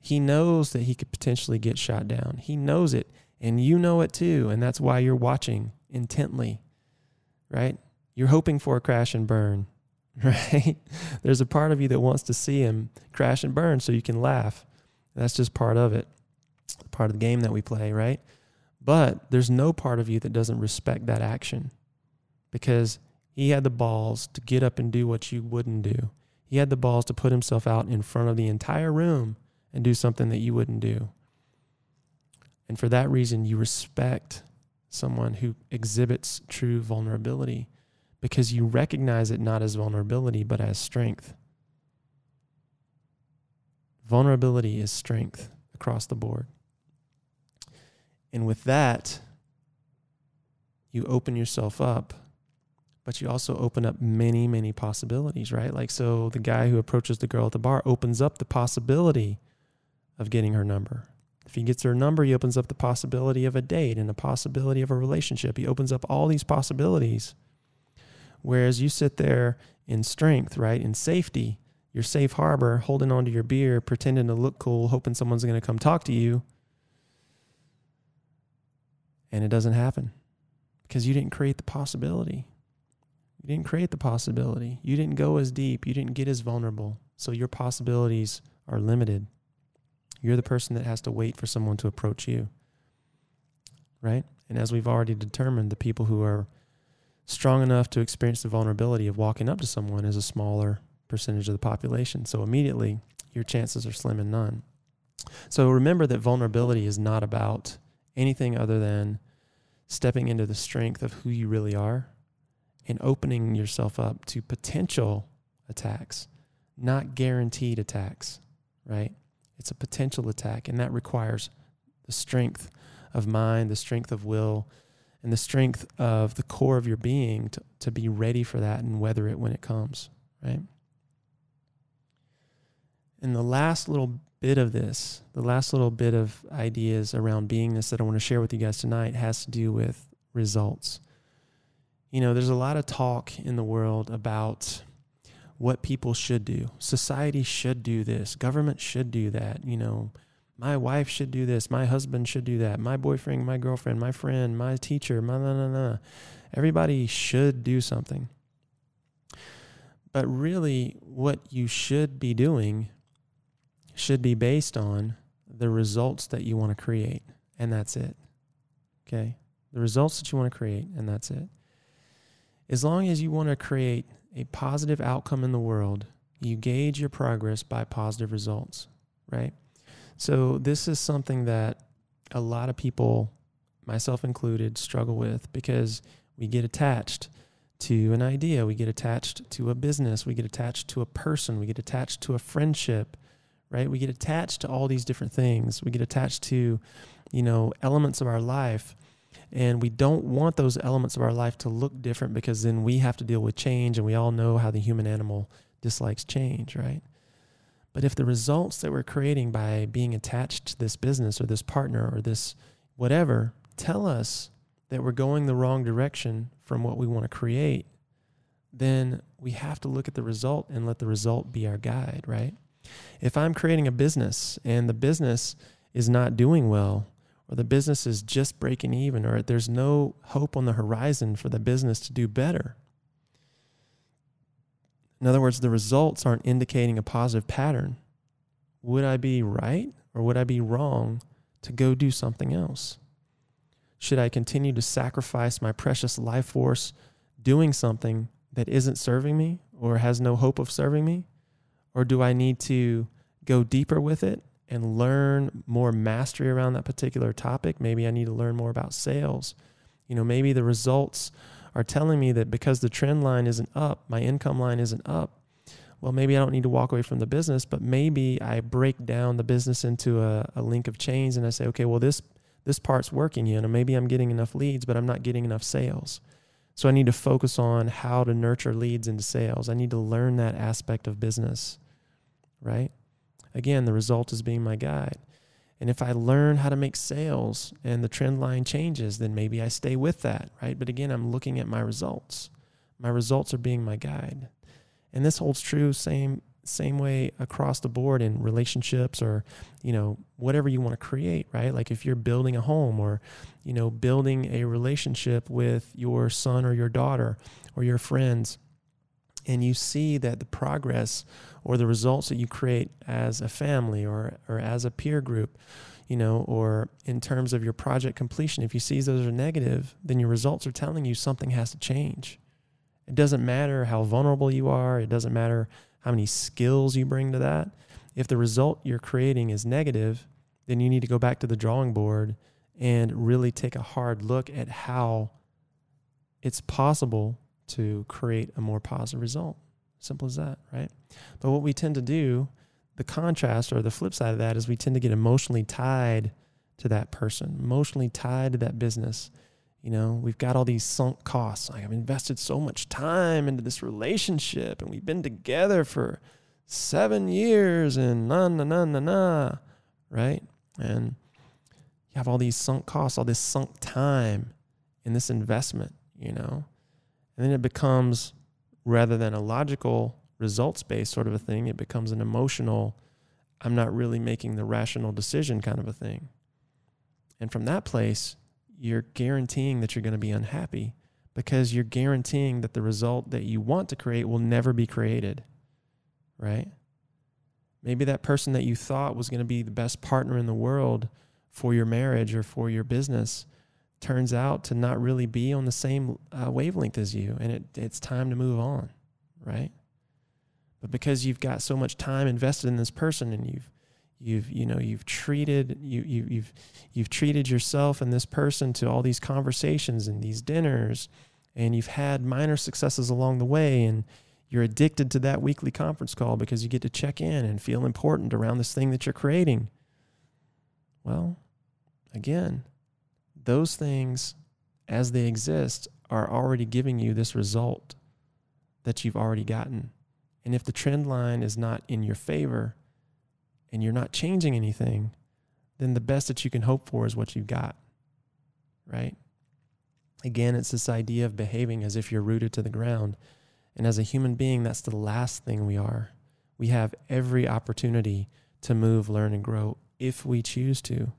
He knows that he could potentially get shot down. He knows it, and you know it too. And that's why you're watching intently, right? You're hoping for a crash and burn, right? There's a part of you that wants to see him crash and burn so you can laugh. That's just part of it, part of the game that we play, right? But there's no part of you that doesn't respect that action, because he had the balls to get up and do what you wouldn't do. He had the balls to put himself out in front of the entire room and do something that you wouldn't do. And for that reason, you respect someone who exhibits true vulnerability, because you recognize it not as vulnerability, but as strength. Vulnerability is strength across the board. And with that, you open yourself up, but you also open up many, many possibilities, right? Like, so the guy who approaches the girl at the bar opens up the possibility of getting her number. If he gets her number, he opens up the possibility of a date and the possibility of a relationship. He opens up all these possibilities. Whereas you sit there in strength, right, in safety, your safe harbor, holding onto your beer, pretending to look cool, hoping someone's going to come talk to you. And it doesn't happen because you didn't create the possibility. You didn't create the possibility. You didn't go as deep. You didn't get as vulnerable. So your possibilities are limited. You're the person that has to wait for someone to approach you, right? And as we've already determined, the people who are strong enough to experience the vulnerability of walking up to someone is a smaller percentage of the population. So immediately, your chances are slim and none. So remember that vulnerability is not about anything other than stepping into the strength of who you really are and opening yourself up to potential attacks, not guaranteed attacks, right? It's a potential attack, and that requires the strength of mind, the strength of will, and the strength of the core of your being to, to be ready for that and weather it when it comes, right? And the last little bit of this, the last little bit of ideas around beingness that I want to share with you guys tonight has to do with results. You know, there's a lot of talk in the world about what people should do. Society should do this. Government should do that. You know, my wife should do this. My husband should do that. My boyfriend, my girlfriend, my friend, my teacher, my na na na. Everybody should do something. But really, what you should be doing should be based on the results that you want to create, and that's it. Okay? The results that you want to create, and that's it. As long as you want to create a positive outcome in the world, you gauge your progress by positive results, right? So this is something that a lot of people, myself included, struggle with because we get attached to an idea. We get attached to a business. We get attached to a person. We get attached to a friendship, right? We get attached to all these different things. We get attached to, you know, elements of our life. And we don't want those elements of our life to look different because then we have to deal with change, and we all know how the human animal dislikes change, right? But if the results that we're creating by being attached to this business or this partner or this whatever tell us that we're going the wrong direction from what we want to create, then we have to look at the result and let the result be our guide, right? If I'm creating a business and the business is not doing well, or the business is just breaking even, or there's no hope on the horizon for the business to do better. In other words, the results aren't indicating a positive pattern. Would I be right or would I be wrong to go do something else? Should I continue to sacrifice my precious life force doing something that isn't serving me or has no hope of serving me? Or do I need to go deeper with it and learn more mastery around that particular topic? Maybe I need to learn more about sales. You know, maybe the results are telling me that because the trend line isn't up, my income line isn't up, well, maybe I don't need to walk away from the business, but maybe I break down the business into a, a link of chains and I say, okay, well, this this part's working, you know, maybe I'm getting enough leads, but I'm not getting enough sales. So I need to focus on how to nurture leads into sales. I need to learn that aspect of business, right? Again, the result is being my guide. And if I learn how to make sales and the trend line changes, then maybe I stay with that, right? But again, I'm looking at my results. My results are being my guide. And this holds true same same way across the board in relationships or, you know, whatever you want to create, right? Like if you're building a home or, you know, building a relationship with your son or your daughter or your friends, and you see that the progress or the results that you create as a family or or as a peer group, you know, or in terms of your project completion, if you see those are negative, then your results are telling you something has to change. It doesn't matter how vulnerable you are. It doesn't matter how many skills you bring to that. If the result you're creating is negative, then you need to go back to the drawing board and really take a hard look at how it's possible to create a more positive result. Simple as that, right? But what we tend to do, the contrast or the flip side of that is we tend to get emotionally tied to that person, emotionally tied to that business. You know, we've got all these sunk costs. Like, I've invested so much time into this relationship and we've been together for seven years and na, na, na, na, na, right? And you have all these sunk costs, all this sunk time in this investment, you know? And then it becomes, rather than a logical results-based sort of a thing, it becomes an emotional, I'm not really making the rational decision kind of a thing. And from that place, you're guaranteeing that you're going to be unhappy because you're guaranteeing that the result that you want to create will never be created, right? Maybe that person that you thought was going to be the best partner in the world for your marriage or for your business turns out to not really be on the same uh, wavelength as you, and it, it's time to move on, right? But because you've got so much time invested in this person and you've You've, you know, you've treated, you, you, you've, you've treated yourself and this person to all these conversations and these dinners, and you've had minor successes along the way, and you're addicted to that weekly conference call because you get to check in and feel important around this thing that you're creating. Well, again, those things as they exist are already giving you this result that you've already gotten. And if the trend line is not in your favor, and you're not changing anything, then the best that you can hope for is what you've got, right? Again, it's this idea of behaving as if you're rooted to the ground. And as a human being, that's the last thing we are. We have every opportunity to move, learn, and grow if we choose to.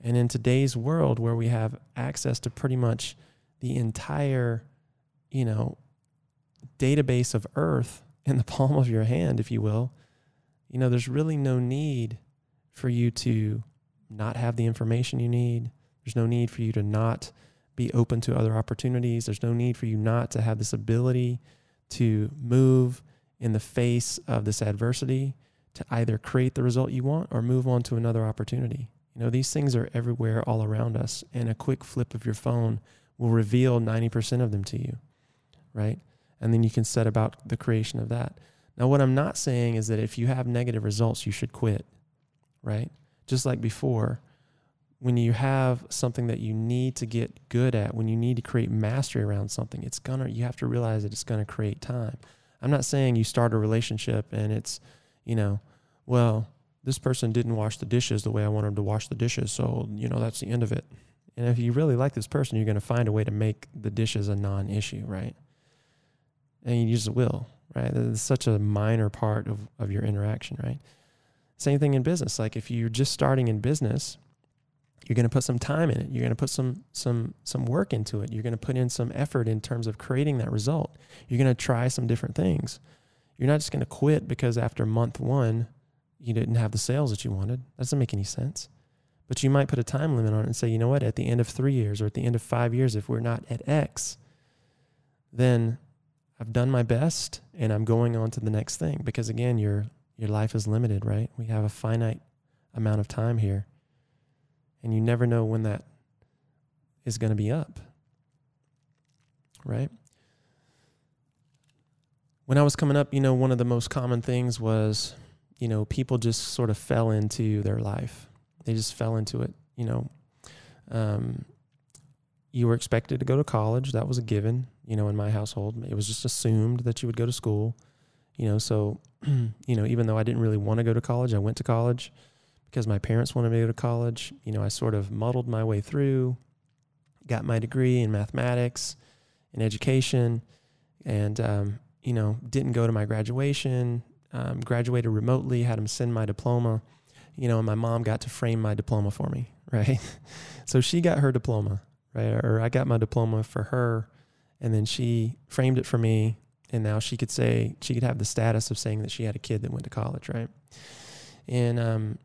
And in today's world where we have access to pretty much the entire, you know, database of Earth in the palm of your hand, if you will, you know, there's really no need for you to not have the information you need. There's no need for you to not be open to other opportunities. There's no need for you not to have this ability to move in the face of this adversity to either create the result you want or move on to another opportunity. You know, these things are everywhere all around us, and a quick flip of your phone will reveal ninety percent of them to you, right? And then you can set about the creation of that. Now, what I'm not saying is that if you have negative results, you should quit, right? Just like before, when you have something that you need to get good at, when you need to create mastery around something, it's gonna, you have to realize that it's gonna create time. I'm not saying you start a relationship and it's, you know, well, this person didn't wash the dishes the way I wanted them to wash the dishes, so, you know, that's the end of it. And if you really like this person, you're gonna find a way to make the dishes a non-issue, right? And you just will. Right? It's such a minor part of, of your interaction, right? Same thing in business. Like if you're just starting in business, you're going to put some time in it. You're going to put some some some work into it. You're going to put in some effort in terms of creating that result. You're going to try some different things. You're not just going to quit because after month one, you didn't have the sales that you wanted. That doesn't make any sense. But you might put a time limit on it and say, you know what, at the end of three years or at the end of five years, if we're not at X, then I've done my best and I'm going on to the next thing, because again, your your life is limited, right? We have a finite amount of time here, and you never know when that is going to be up, right? When I was coming up, you know, one of the most common things was, you know, people just sort of fell into their life. They just fell into it, you know. Um, you were expected to go to college. That was a given. You know, in my household, it was just assumed that you would go to school, you know, so, you know, even though I didn't really want to go to college, I went to college because my parents wanted me to go to college. You know, I sort of muddled my way through, got my degree in mathematics and education, and, um, you know, didn't go to my graduation, um, graduated remotely, had them send my diploma, you know, and my mom got to frame my diploma for me, right? So she got her diploma, right? Or I got my diploma for her. And then she framed it for me, and now she could say, she could have the status of saying that she had a kid that went to college, right? And, um,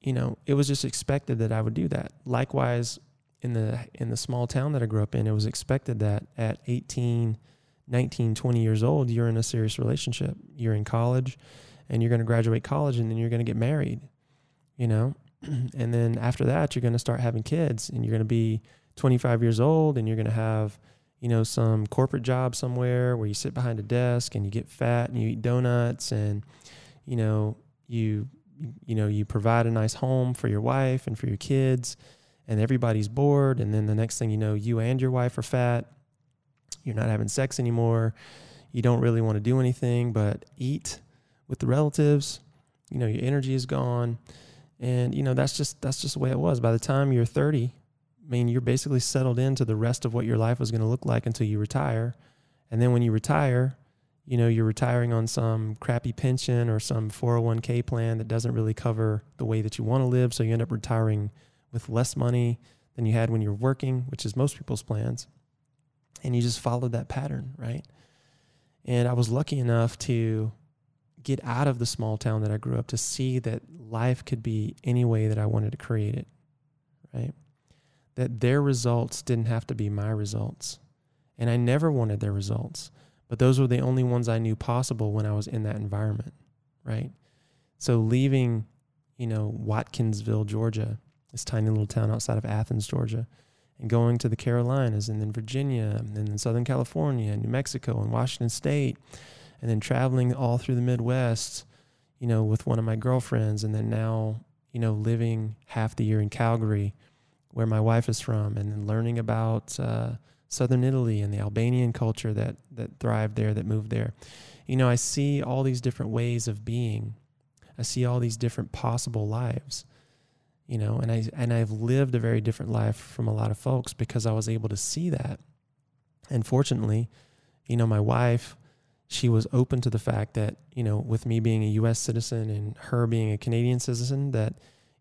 you know, it was just expected that I would do that. Likewise, in the in the small town that I grew up in, it was expected that at eighteen, nineteen, twenty years old, you're in a serious relationship. You're in college, and you're going to graduate college, and then you're going to get married, you know? And then after that, you're going to start having kids, and you're going to be twenty-five years old, and you're going to have, you know, some corporate job somewhere where you sit behind a desk and you get fat and you eat donuts and, you know, you you know, you provide a nice home for your wife and for your kids, and everybody's bored. And then the next thing you know, you and your wife are fat. You're not having sex anymore. You don't really want to do anything but eat with the relatives. You know, your energy is gone. And, you know, that's just that's just the way it was. By the time you're thirty, I mean, you're basically settled into the rest of what your life was going to look like until you retire. And then when you retire, you know, you're retiring on some crappy pension or some four oh one k plan that doesn't really cover the way that you want to live. So you end up retiring with less money than you had when you're working, which is most people's plans. And you just followed that pattern, right? And I was lucky enough to get out of the small town that I grew up to see that life could be any way that I wanted to create it, right? That their results didn't have to be my results. And I never wanted their results, but those were the only ones I knew possible when I was in that environment, right? So leaving, you know, Watkinsville, Georgia, this tiny little town outside of Athens, Georgia, and going to the Carolinas and then Virginia and then Southern California and New Mexico and Washington State, and then traveling all through the Midwest, you know, with one of my girlfriends, and then now, you know, living half the year in Calgary where my wife is from, and then learning about uh, Southern Italy and the Albanian culture that that thrived there, that moved there. You know, I see all these different ways of being. I see all these different possible lives, you know, and, I, and I've lived a very different life from a lot of folks because I was able to see that. And fortunately, you know, my wife, she was open to the fact that, you know, with me being a U S citizen and her being a Canadian citizen, that,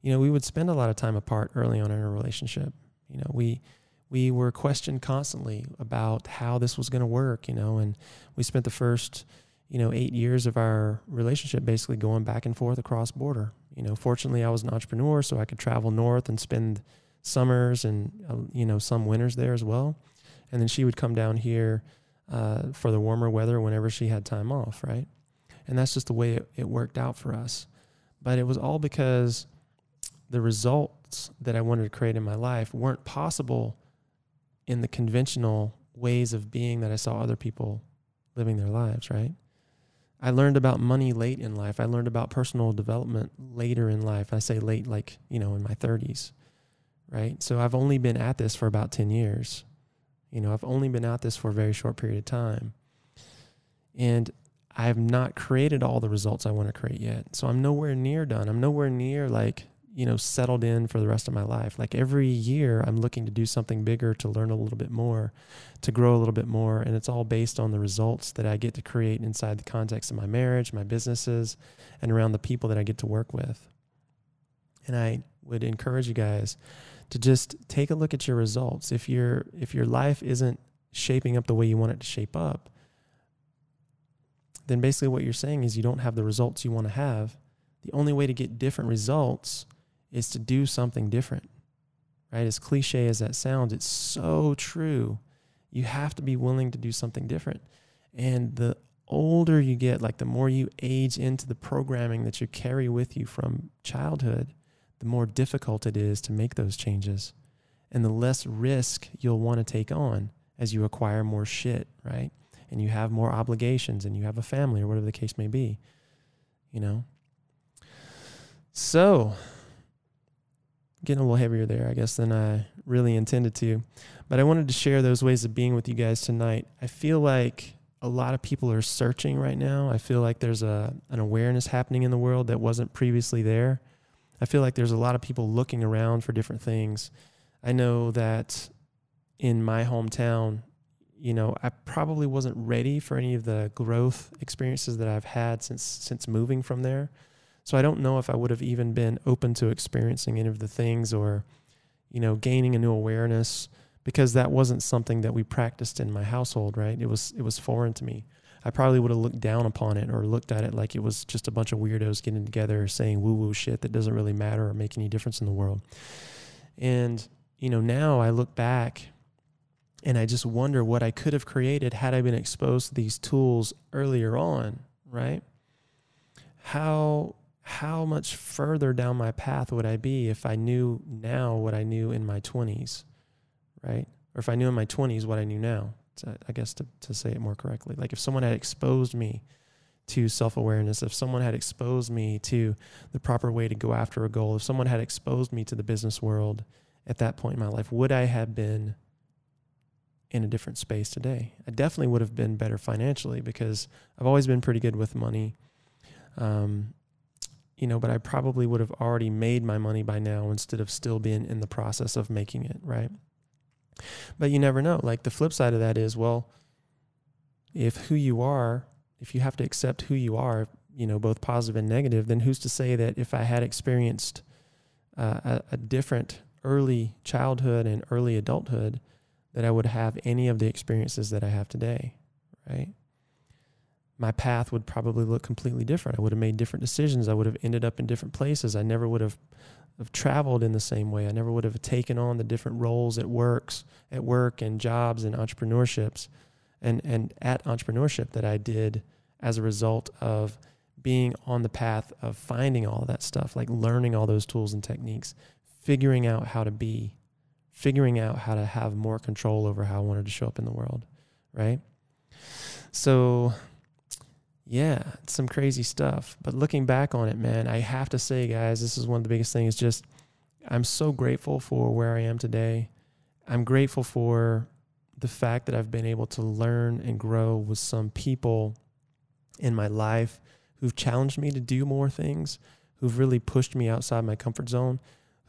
you know, we would spend a lot of time apart early on in our relationship. You know, we we were questioned constantly about how this was going to work, you know, and we spent the first, you know, eight years of our relationship basically going back and forth across border. You know, fortunately, I was an entrepreneur, so I could travel north and spend summers and, uh, you know, some winters there as well. And then she would come down here uh, for the warmer weather whenever she had time off, right? And that's just the way it, it worked out for us. But it was all because the results that I wanted to create in my life weren't possible in the conventional ways of being that I saw other people living their lives, right? I learned about money late in life. I learned about personal development later in life. I say late, like, you know, in my thirties, right? So I've only been at this for about ten years. You know, I've only been at this for a very short period of time. And I have not created all the results I want to create yet. So I'm nowhere near done. I'm nowhere near, like, you know, settled in for the rest of my life. Like every year I'm looking to do something bigger, to learn a little bit more, to grow a little bit more. And it's all based on the results that I get to create inside the context of my marriage, my businesses, and around the people that I get to work with. And I would encourage you guys to just take a look at your results. If your if your life isn't shaping up the way you want it to shape up, then basically what you're saying is you don't have the results you want to have. The only way to get different results is to do something different, right? As cliche as that sounds, it's so true. You have to be willing to do something different. And the older you get, like the more you age into the programming that you carry with you from childhood, the more difficult it is to make those changes. And the less risk you'll want to take on as you acquire more shit, right? And you have more obligations and you have a family or whatever the case may be, you know? So... getting a little heavier there, I guess, than I really intended to. But I wanted to share those ways of being with you guys tonight. I feel like a lot of people are searching right now. I feel like there's a an awareness happening in the world that wasn't previously there. I feel like there's a lot of people looking around for different things. I know that in my hometown, you know, I probably wasn't ready for any of the growth experiences that I've had since since moving from there. So I don't know if I would have even been open to experiencing any of the things or, you know, gaining a new awareness, because that wasn't something that we practiced in my household, right? It was it was foreign to me. I probably would have looked down upon it or looked at it like it was just a bunch of weirdos getting together saying woo-woo shit that doesn't really matter or make any difference in the world. And, you know, now I look back and I just wonder what I could have created had I been exposed to these tools earlier on, right? How... How much further down my path would I be if I knew now what I knew in my twenties, right? Or if I knew in my twenties what I knew now, to, I guess to, to say it more correctly. Like if someone had exposed me to self-awareness, if someone had exposed me to the proper way to go after a goal, if someone had exposed me to the business world at that point in my life, would I have been in a different space today? I definitely would have been better financially because I've always been pretty good with money. Um, you know, but I probably would have already made my money by now instead of still being in the process of making it, right? But you never know. Like the flip side of that is, well, if who you are, if you have to accept who you are, you know, both positive and negative, then who's to say that if I had experienced uh, a, a different early childhood and early adulthood, that I would have any of the experiences that I have today, right? My path would probably look completely different. I would have made different decisions. I would have ended up in different places. I never would have, have traveled in the same way. I never would have taken on the different roles at works, at work and jobs and entrepreneurships and, and at entrepreneurship that I did as a result of being on the path of finding all of that stuff, like learning all those tools and techniques, figuring out how to be, figuring out how to have more control over how I wanted to show up in the world, right? So... yeah, it's some crazy stuff. But looking back on it, man, I have to say, guys, this is one of the biggest things. Just, I'm so grateful for where I am today. I'm grateful for the fact that I've been able to learn and grow with some people in my life who've challenged me to do more things, who've really pushed me outside my comfort zone,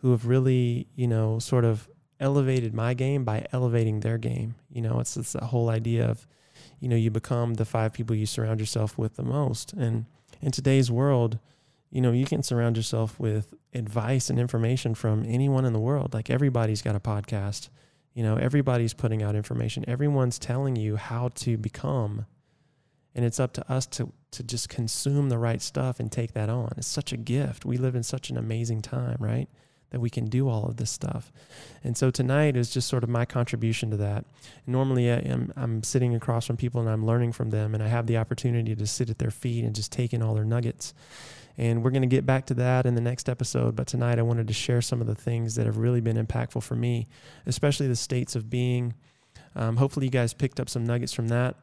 who have really, you know, sort of elevated my game by elevating their game. You know, it's, it's that whole idea of, you know, you become the five people you surround yourself with the most. And in today's world, you know, you can surround yourself with advice and information from anyone in the world. Like everybody's got a podcast, you know, everybody's putting out information. Everyone's telling you how to become. And it's up to us to, to just consume the right stuff and take that on. It's such a gift. We live in such an amazing time, right? That we can do all of this stuff. And so tonight is just sort of my contribution to that. Normally I'm, I'm sitting across from people and I'm learning from them, and I have the opportunity to sit at their feet and just take in all their nuggets. And we're going to get back to that in the next episode. But tonight I wanted to share some of the things that have really been impactful for me, especially the states of being. Um, hopefully you guys picked up some nuggets from that.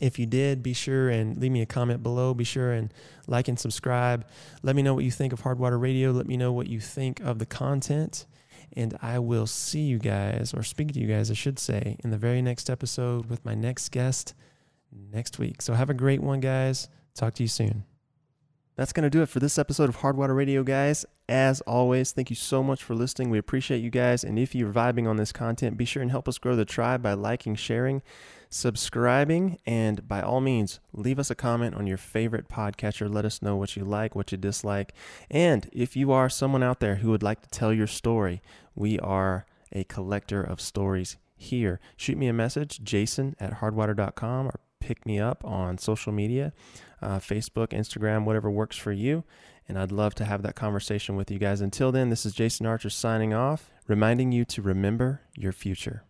If you did, be sure and leave me a comment below. Be sure and like and subscribe. Let me know what you think of Hardwater Radio. Let me know what you think of the content. And I will see you guys, or speak to you guys, I should say, in the very next episode with my next guest next week. So have a great one, guys. Talk to you soon. That's going to do it for this episode of Hardwater Radio, guys. As always, thank you so much for listening. We appreciate you guys. And if you're vibing on this content, be sure and help us grow the tribe by liking, sharing, subscribing, and by all means, leave us a comment on your favorite podcatcher. Let us know what you like, what you dislike. And if you are someone out there who would like to tell your story, we are a collector of stories here. Shoot me a message, jason at hardwater dot com, or pick me up on social media, uh, Facebook, Instagram, whatever works for you. And I'd love to have that conversation with you guys. Until then, this is Jason Archer signing off, reminding you to remember your future.